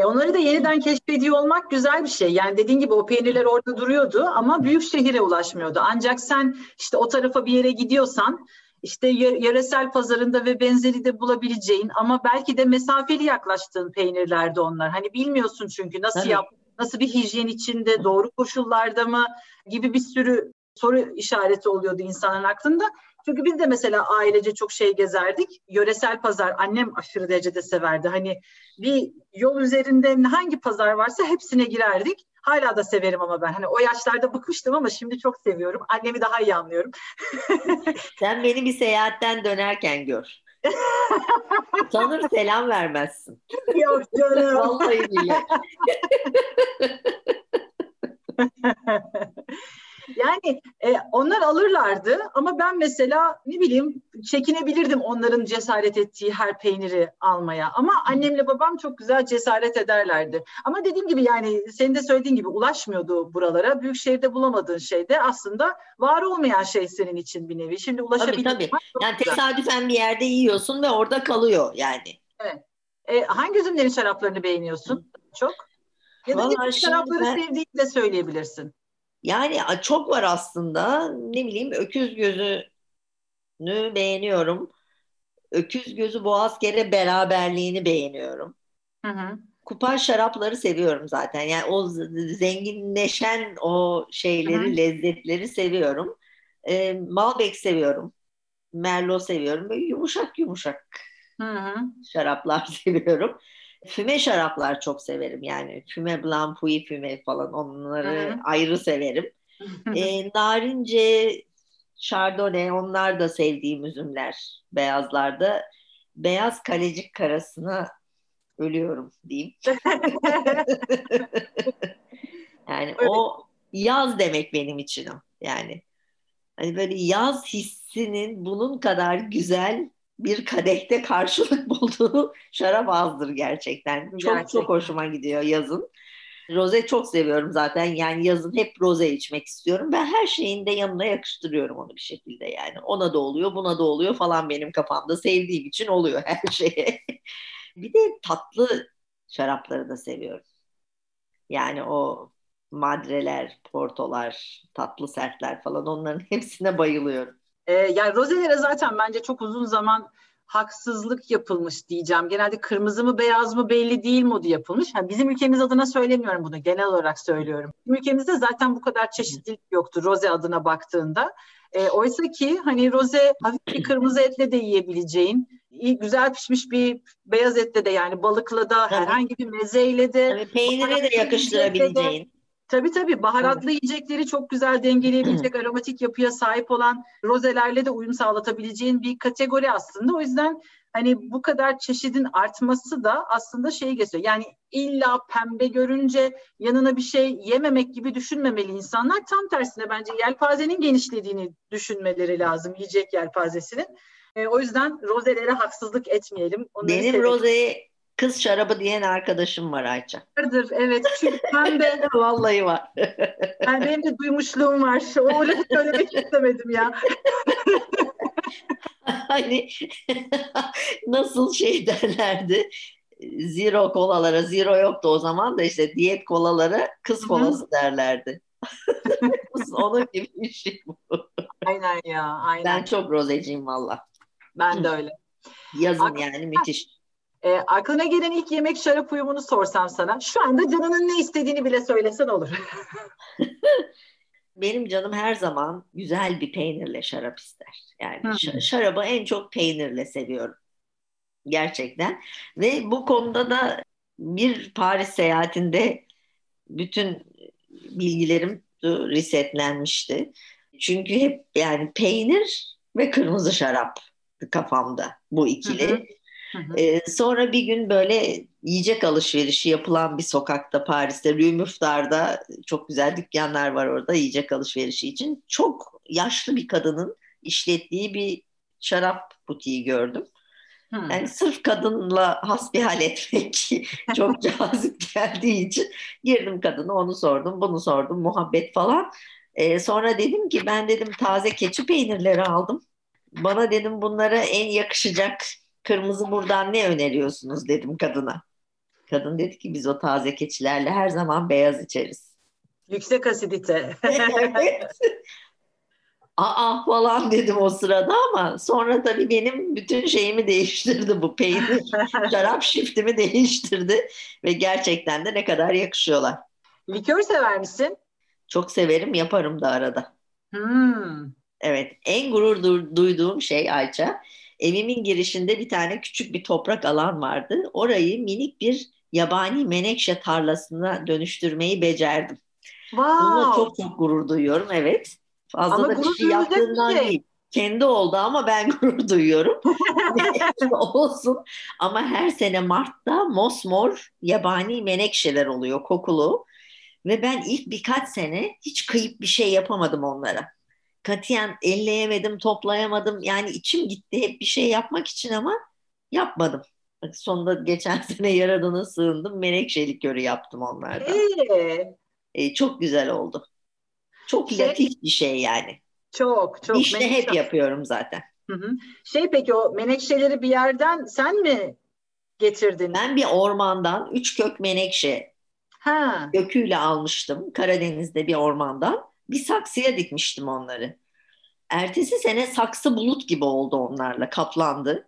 Onları da yeniden keşfediyor olmak güzel bir şey. Yani dediğin gibi o peynirler orada duruyordu ama büyük şehire ulaşmıyordu. Ancak sen işte o tarafa bir yere gidiyorsan işte yöresel pazarında ve benzeri de bulabileceğin ama belki de mesafeli yaklaştığın peynirlerde onlar. Hani bilmiyorsun çünkü nasıl nasıl bir hijyen içinde, doğru koşullarda mı gibi bir sürü soru işareti oluyordu insanın aklında. Çünkü biz de mesela ailece çok şey gezerdik. Yöresel pazar annem aşırı derecede severdi. Hani bir yol üzerinde hangi pazar varsa hepsine girerdik. Hala da severim ama ben hani o yaşlarda bıkmıştım ama şimdi çok seviyorum. Annemi daha iyi anlıyorum. Sen beni bir seyahatten dönerken gör. Sanır selam vermezsin. Yok canım. Vallahi billahi. Yani onlar alırlardı ama ben mesela ne bileyim çekinebilirdim onların cesaret ettiği her peyniri almaya. Ama annemle babam çok güzel cesaret ederlerdi. Ama dediğim gibi yani senin de söylediğin gibi ulaşmıyordu buralara. Büyük şehirde bulamadığın şey de aslında var olmayan şey senin için bir nevi. Şimdi ulaşabilmek. Tabii. Yani tesadüfen bir yerde yiyorsun ve orada kalıyor yani. Evet. Hangi üzümlerin şaraplarını beğeniyorsun çok? Ya da ne şarapları sevdiğini de söyleyebilirsin. Yani çok var aslında. Ne bileyim öküz gözünü beğeniyorum. Öküz gözü Boğazkere beraberliğini beğeniyorum. Hı. Kupar şarapları seviyorum zaten. Yani o zenginleşen o şeyleri, hı-hı, lezzetleri seviyorum. Malbec seviyorum. Merlot seviyorum. Böyle yumuşak yumuşak, hı-hı, şaraplar seviyorum. Füme şaraplar çok severim. Yani füme blanc, puy füme falan, onları, hı-hı, ayrı severim. Narince, şardone, onlar da sevdiğim üzümler. Beyazlarda. Beyaz kalecik karasını ölüyorum diyeyim. Yani öyle. O yaz demek benim için o. Yani hani böyle yaz hissinin bunun kadar güzel bir kadehte karşılık bulduğu şarap azdır gerçekten. Çok gerçekten. Çok hoşuma gidiyor yazın. Roze çok seviyorum zaten. Yani yazın hep roze içmek istiyorum. Ben her şeyin de yanına yakıştırıyorum onu bir şekilde yani. Ona da oluyor, buna da oluyor falan, benim kafamda sevdiğim için oluyor her şeye. Bir de tatlı şarapları da seviyorum. Yani o madreler, portolar, tatlı sertler falan, onların hepsine bayılıyorum. Yani rozelere zaten bence çok uzun zaman haksızlık yapılmış diyeceğim. Genelde kırmızı mı beyaz mı belli değil modu yapılmış. Yani bizim ülkemiz adına söylemiyorum bunu, genel olarak söylüyorum. Bizim ülkemizde zaten bu kadar çeşitlilik yoktu roze adına baktığında. Oysa ki hani roze hafif bir kırmızı etle de yiyebileceğin, güzel pişmiş bir beyaz etle de, yani balıkla da, herhangi bir mezeyle de, tabii, peynire de yakıştırabileceğin. Tabii baharatlı yiyecekleri çok güzel dengeleyebilecek aromatik yapıya sahip olan rozelerle de uyum sağlatabileceğin bir kategori aslında. O yüzden hani bu kadar çeşidin artması da aslında şeyi gösteriyor. Yani illa pembe görünce yanına bir şey yememek gibi düşünmemeli insanlar. Tam tersine bence yelpazenin genişlediğini düşünmeleri lazım, yiyecek yelpazesinin. O yüzden rozelere haksızlık etmeyelim. Onları benim rozeye kız şarabı diyen arkadaşım var Ayça. Vardır, evet. Çünkü pembe. Vallahi var. Yani benim de duymuşluğum var. Öyle söylemek istemedim ya. Hani nasıl şey derlerdi? Zero kolalara, zero yoktu o zaman da, işte diyet kolalara kız kolası derlerdi. Onun gibi bir şey bu. Aynen ya. Aynen. Ben çok rozeciyim valla. Ben de öyle. Yazın yani müthiş. Aklına gelen ilk yemek şarap uyumunu sorsam sana, şu anda canının ne istediğini bile söylesen olur. Benim canım her zaman güzel bir peynirle şarap ister. Yani şarabı en çok peynirle seviyorum. Gerçekten. Ve bu konuda da bir Paris seyahatinde bütün bilgilerim resetlenmişti. Çünkü hep yani peynir ve kırmızı şarap kafamda, bu ikili. Hı hı. Sonra bir gün böyle yiyecek alışverişi yapılan bir sokakta Paris'te, Rue Muftar'da çok güzel dükkanlar var orada yiyecek alışverişi için. Çok yaşlı bir kadının işlettiği bir şarap butiği gördüm. Hı. Yani sırf kadınla hasbihal etmek çok cazip geldiği için girdim kadına, onu sordum, bunu sordum, muhabbet falan. Sonra dedim ki ben dedim taze keçi peynirleri aldım. Bana dedim bunlara en yakışacak kırmızı buradan ne öneriyorsunuz dedim kadına. Kadın dedi ki biz o taze keçilerle her zaman beyaz içeriz. Yüksek asidite. Evet. Aa falan dedim o sırada, ama sonra tabii benim bütün şeyimi değiştirdi bu peynir. Şarap şiftimi değiştirdi ve gerçekten de ne kadar yakışıyorlar. Likör sever misin? Çok severim, yaparım da arada. Evet, en gurur duyduğum şey Ayça, evimin girişinde bir tane küçük bir toprak alan vardı. Orayı minik bir yabani menekşe tarlasına dönüştürmeyi becerdim. Wow. Bununla çok çok gurur duyuyorum, evet. Fazla ama da bir şey yaptığından değil. Kendi oldu ama ben gurur duyuyorum. Olsun. Ama her sene Mart'ta mosmor yabani menekşeler oluyor, kokulu. Ve ben ilk birkaç sene hiç kıyıp bir şey yapamadım onlara. Katiyen elleyemedim, toplayamadım. Yani içim gitti hep bir şey yapmak için ama yapmadım. Sonunda geçen sene Yaradan'a sığındım. Menekşe likörü yaptım onlardan. Çok güzel oldu. Çok latif bir şey yani. Çok, çok. İşte menekşe hep yapıyorum zaten. Hı. Peki o menekşeleri bir yerden sen mi getirdin? Ben bir ormandan 3 kök menekşe köküyle almıştım. Karadeniz'de bir ormandan. Bir saksıya dikmiştim onları. Ertesi sene saksı bulut gibi oldu onlarla, kaplandı.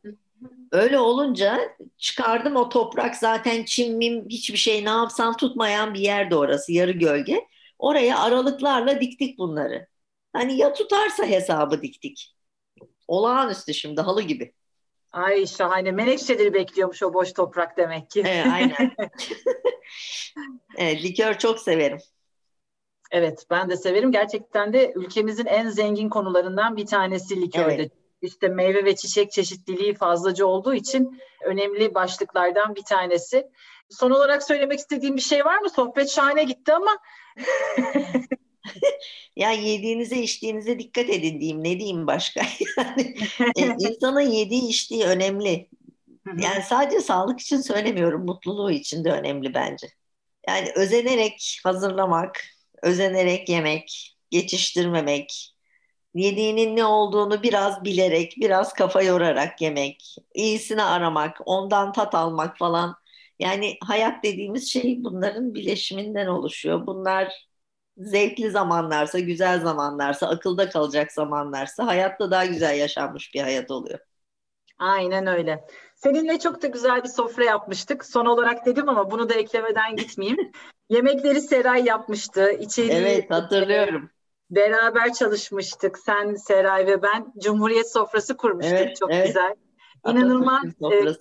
Öyle olunca çıkardım, o toprak zaten çimmim, hiçbir şey ne yapsam tutmayan bir yerde orası, yarı gölge. Oraya aralıklarla diktik bunları. Hani ya tutarsa hesabı diktik. Olağanüstü şimdi, halı gibi. Ay şahane. Menekşeleri bekliyormuş o boş toprak demek ki. Evet, aynen. Evet, likör çok severim. Evet, ben de severim. Gerçekten de ülkemizin en zengin konularından bir tanesi likörde. Evet. İşte meyve ve çiçek çeşitliliği fazlaca olduğu için önemli başlıklardan bir tanesi. Son olarak söylemek istediğim bir şey var mı? Sohbet şahane gitti ama. Ya yediğinize içtiğinize dikkat edin diyeyim, ne diyeyim başka? Yani, insanın yediği içtiği önemli. Yani sadece sağlık için söylemiyorum, mutluluğu için de önemli bence. Yani özenerek hazırlamak, özenerek yemek, geçiştirmemek, yediğinin ne olduğunu biraz bilerek, biraz kafa yorarak yemek, iyisini aramak, ondan tat almak falan. Yani hayat dediğimiz şey bunların bileşiminden oluşuyor. Bunlar zevkli zamanlarsa, güzel zamanlarsa, akılda kalacak zamanlarsa hayatta daha güzel yaşanmış bir hayat oluyor. Aynen öyle. Seninle çok da güzel bir sofra yapmıştık. Son olarak dedim ama bunu da eklemeden gitmeyeyim. Yemekleri Seray yapmıştı. Evet, hatırlıyorum. Beraber çalışmıştık. Sen, Seray ve ben Cumhuriyet sofrası kurmuştuk. Evet, çok evet. Güzel. İnanılmaz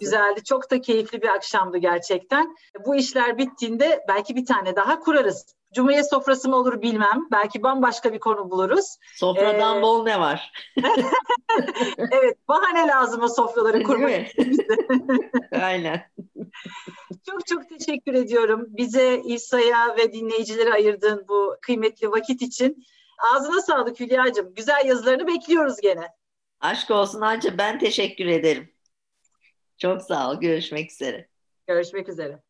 güzeldi. Çok da keyifli bir akşamdı gerçekten. Bu işler bittiğinde belki bir tane daha kurarız. Cumhuriyet sofrası mı olur bilmem. Belki bambaşka bir konu buluruz. Sofradan bol ne var? Evet, bahane lazım o sofraları kurmak. Aynen. Çok çok teşekkür ediyorum. Bize, İFSA'ya ve dinleyicilere ayırdığın bu kıymetli vakit için. Ağzına sağlık Hülya'cığım. Güzel yazılarını bekliyoruz gene. Aşk olsun Anca, ben teşekkür ederim. Çok sağ ol. Görüşmek üzere. Görüşmek üzere.